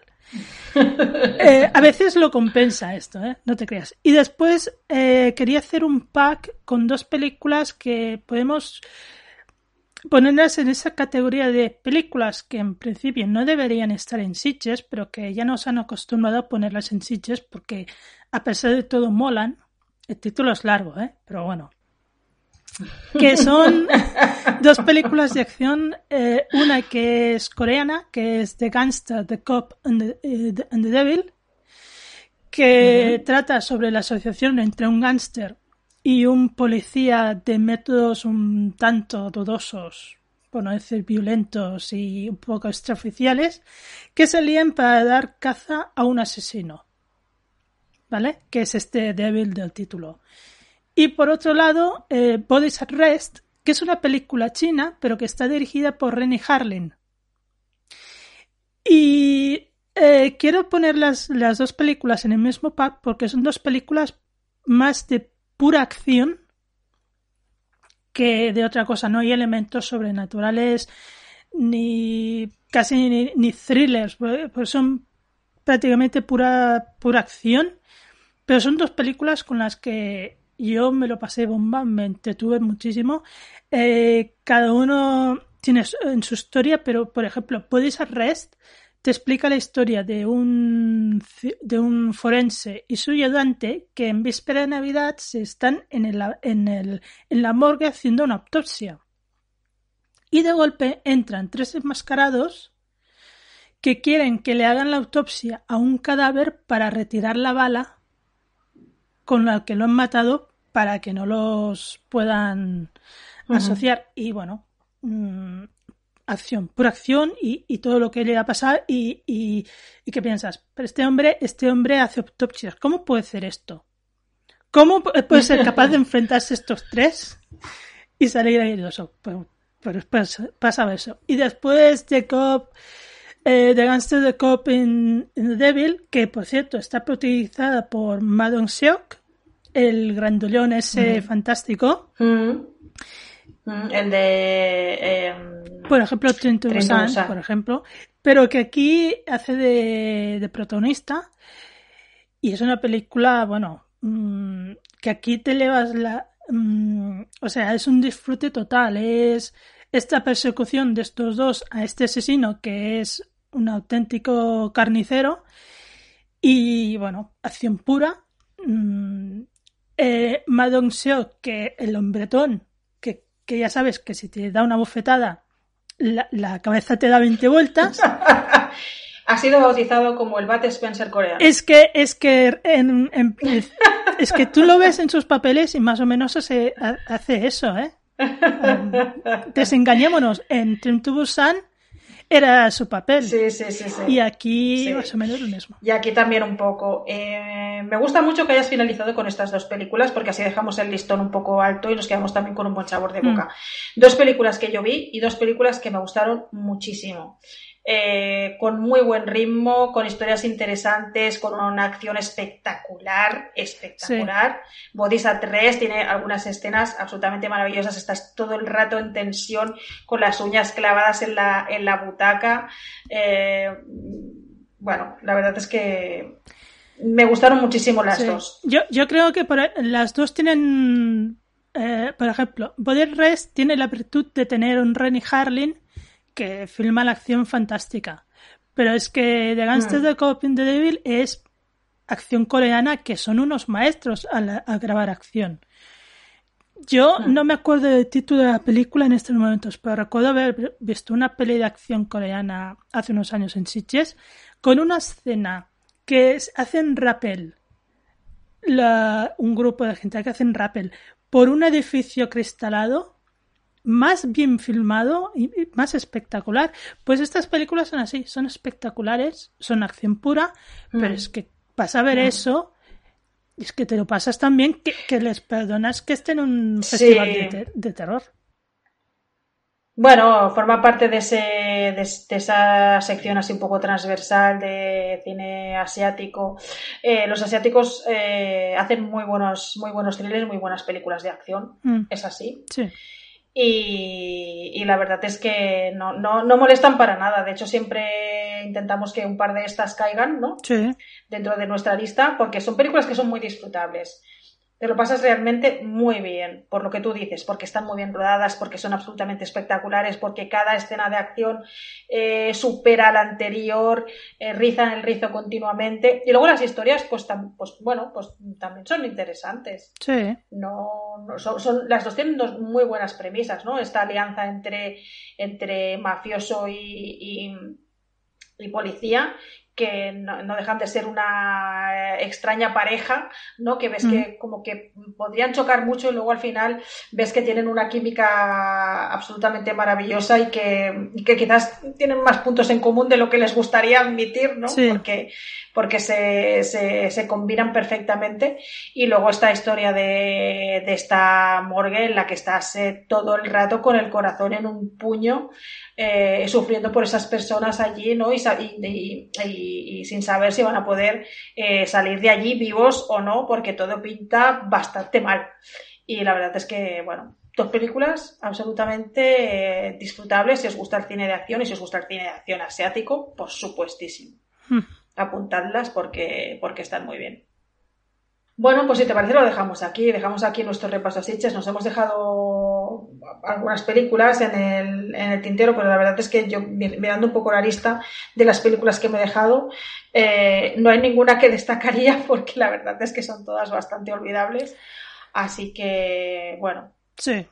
A veces lo compensa esto, no te creas. Y después quería hacer un pack con 2 películas que podemos ponerlas en esa categoría de películas que en principio no deberían estar en Sitges, pero que ya nos han acostumbrado a ponerlas en Sitges porque a pesar de todo molan. El título es largo, pero bueno. Que son 2 películas de acción, una que es coreana, que es The Gangster, The Cop and the Devil, que trata sobre la asociación entre un gángster y un policía de métodos un tanto dudosos, por no decir violentos y un poco extraoficiales, que salían para dar caza a un asesino, ¿vale? Que es este Devil del título. Y por otro lado, Bodies at Rest, que es una película china, pero que está dirigida por Renny Harlin. Y quiero poner las 2 películas en el mismo pack porque son 2 películas más de pura acción que de otra cosa. No hay elementos sobrenaturales ni casi ni thrillers, pues son prácticamente pura acción. Pero son 2 películas con las que yo me lo pasé bomba, me entretuve muchísimo. Cada uno tiene en su historia, pero por ejemplo, Bodies at Rest te explica la historia de un forense y su ayudante que en víspera de Navidad se están en la morgue haciendo una autopsia. Y de golpe entran 3 enmascarados que quieren que le hagan la autopsia a un cadáver para retirar la bala con la que lo han matado para que no los puedan asociar. Y bueno, acción, pura acción y todo lo que le ha pasado y ¿qué piensas? Pero este hombre hace autopsias. ¿Cómo puede hacer esto? ¿Cómo puede ser capaz de enfrentarse a estos 3 y salir airoso? Pues pasaba eso. Y después de Cop, The Gangster, The Cop in the Devil, que por cierto está protagonizada por Madong Seok, el grandullón ese fantástico. El de... por ejemplo, Trentino San, por ejemplo. Pero que aquí hace de protagonista. Y es una película, bueno, que aquí te llevas la... o sea, es un disfrute total. Es esta persecución de estos 2 a este asesino que es un auténtico carnicero. Y bueno, acción pura. Madong Seok, que el hombretón que ya sabes que si te da una bofetada, la cabeza te da 20 vueltas. Ha sido bautizado como el Bud Spencer coreano. Es que tú lo ves en sus papeles y más o menos se hace eso, ¿eh? Desengañémonos, en Train to Busan era su papel. Sí. Y aquí sí. Más o menos lo mismo. Y aquí también un poco. Me gusta mucho que hayas finalizado con estas dos películas porque así dejamos el listón un poco alto y nos quedamos también con un buen sabor de boca. Dos películas que yo vi y dos películas que me gustaron muchísimo. Con muy buen ritmo, con historias interesantes, con una acción espectacular. Sí. Bodies at Rest tiene algunas escenas absolutamente maravillosas, estás todo el rato en tensión, con las uñas clavadas en la butaca. Bueno, la verdad es que me gustaron muchísimo las dos. Yo creo que las dos tienen, por ejemplo, Bodies at Rest tiene la virtud de tener un Renny Harlin que filma la acción fantástica, pero es que The Gangster de Cop in the Devil es acción coreana, que son unos maestros a grabar acción. Yo no me acuerdo del título de la película en estos momentos, pero recuerdo haber visto una peli de acción coreana hace unos años en Sitges con una escena que hacen rappel, un grupo de gente que hacen rappel por un edificio cristalado más bien filmado y más espectacular. Pues estas películas son así, son espectaculares, son acción pura, pero es que vas a ver eso y es que te lo pasas tan bien que les perdonas que estén en un festival de terror. Bueno, forma parte de esa sección así un poco transversal de cine asiático. Los asiáticos hacen muy buenos thrillers, muy buenas películas de acción, es así. Sí. Y la verdad es que no molestan para nada. De hecho, siempre intentamos que un par de estas caigan, ¿no? Sí. Dentro de nuestra lista, porque son películas que son muy disfrutables. Te lo pasas realmente muy bien, por lo que tú dices, porque están muy bien rodadas, porque son absolutamente espectaculares, porque cada escena de acción supera a la anterior, rizan el rizo continuamente. Y luego las historias, pues también son interesantes. Sí. Las dos tienen dos muy buenas premisas, ¿no? Esta alianza entre mafioso y policía, que no dejan de ser una extraña pareja, ¿no? Que ves que como que podrían chocar mucho y luego al final ves que tienen una química absolutamente maravillosa y que quizás tienen más puntos en común de lo que les gustaría admitir, ¿no? Sí. Porque se combinan perfectamente. Y luego esta historia de esta morgue en la que estás todo el rato con el corazón en un puño, sufriendo por esas personas allí, ¿no? Y sin saber si van a poder salir de allí vivos o no, porque todo pinta bastante mal. Y la verdad es que, bueno, dos películas absolutamente disfrutables si os gusta el cine de acción y si os gusta el cine de acción asiático, por supuestísimo. Apuntadlas porque están muy bien. Bueno, pues si te parece lo dejamos aquí nuestro repaso a Sitges. Nos hemos dejado algunas películas en el tintero, pero la verdad es que yo, mirando un poco la lista de las películas que me he dejado, no hay ninguna que destacaría porque la verdad es que son todas bastante olvidables. Así que, bueno. Sí.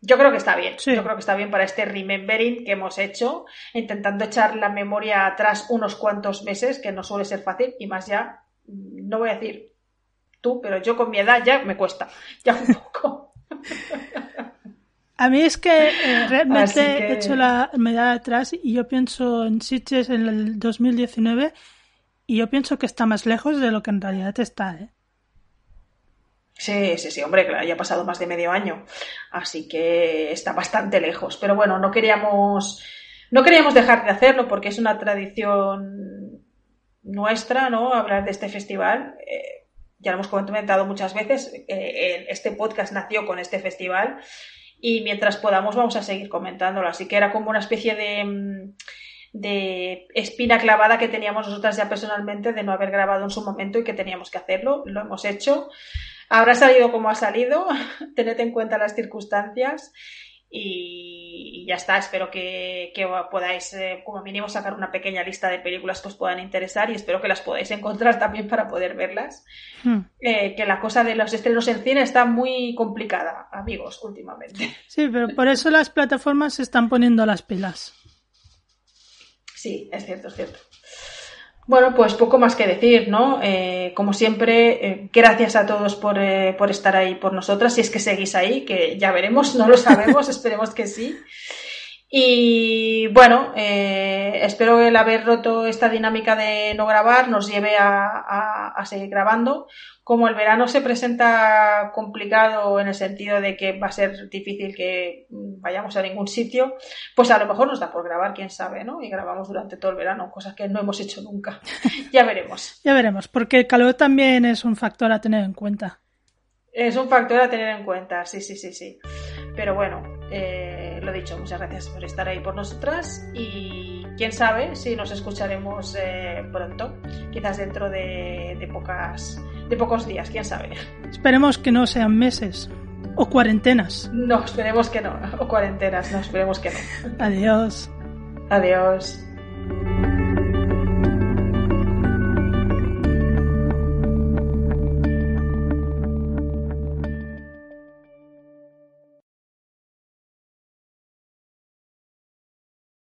Yo creo que está bien. Sí. Yo creo que está bien para este remembering que hemos hecho, intentando echar la memoria atrás unos cuantos meses, que no suele ser fácil, y más ya, no voy a decir tú, pero yo con mi edad ya me cuesta, ya un poco. A mí es que realmente he hecho la medida atrás y yo pienso en Sitges en el 2019 y yo pienso que está más lejos de lo que en realidad está, ¿eh? Sí, hombre, claro, ya ha pasado más de medio año, así que está bastante lejos. Pero bueno, no queríamos dejar de hacerlo porque es una tradición nuestra, ¿no? Hablar de este festival. Ya lo hemos comentado muchas veces, este podcast nació con este festival y mientras podamos vamos a seguir comentándolo. Así que era como una especie de espina clavada que teníamos nosotras ya personalmente de no haber grabado en su momento y que teníamos que hacerlo. Lo hemos hecho. Habrá salido como ha salido. Tened en cuenta las circunstancias. y ya está. Espero que podáis como mínimo sacar una pequeña lista de películas que os puedan interesar y espero que las podáis encontrar también para poder verlas. Que la cosa de los estrenos en cine está muy complicada, amigos, últimamente. Sí, pero por eso las plataformas se están poniendo las pilas. Sí, es cierto, es cierto. Bueno, pues poco más que decir, ¿no? Como siempre, gracias a todos por estar ahí por nosotras, si es que seguís ahí, que ya veremos, no lo sabemos, esperemos que sí. Y bueno, espero el haber roto esta dinámica de no grabar nos lleve a seguir grabando. Como el verano se presenta complicado en el sentido de que va a ser difícil que vayamos a ningún sitio, pues a lo mejor nos da por grabar, quién sabe, ¿no? Y grabamos durante todo el verano, cosas que no hemos hecho nunca. Ya veremos. Ya veremos, porque el calor también es un factor a tener en cuenta. Es un factor a tener en cuenta, sí, sí, sí, sí. Pero bueno, lo dicho, muchas gracias por estar ahí por nosotras y quién sabe si nos escucharemos pronto, quizás dentro de pocos días, quién sabe. Esperemos que no sean meses o cuarentenas. No, esperemos que no, o cuarentenas, no, esperemos que no. Adiós. Adiós.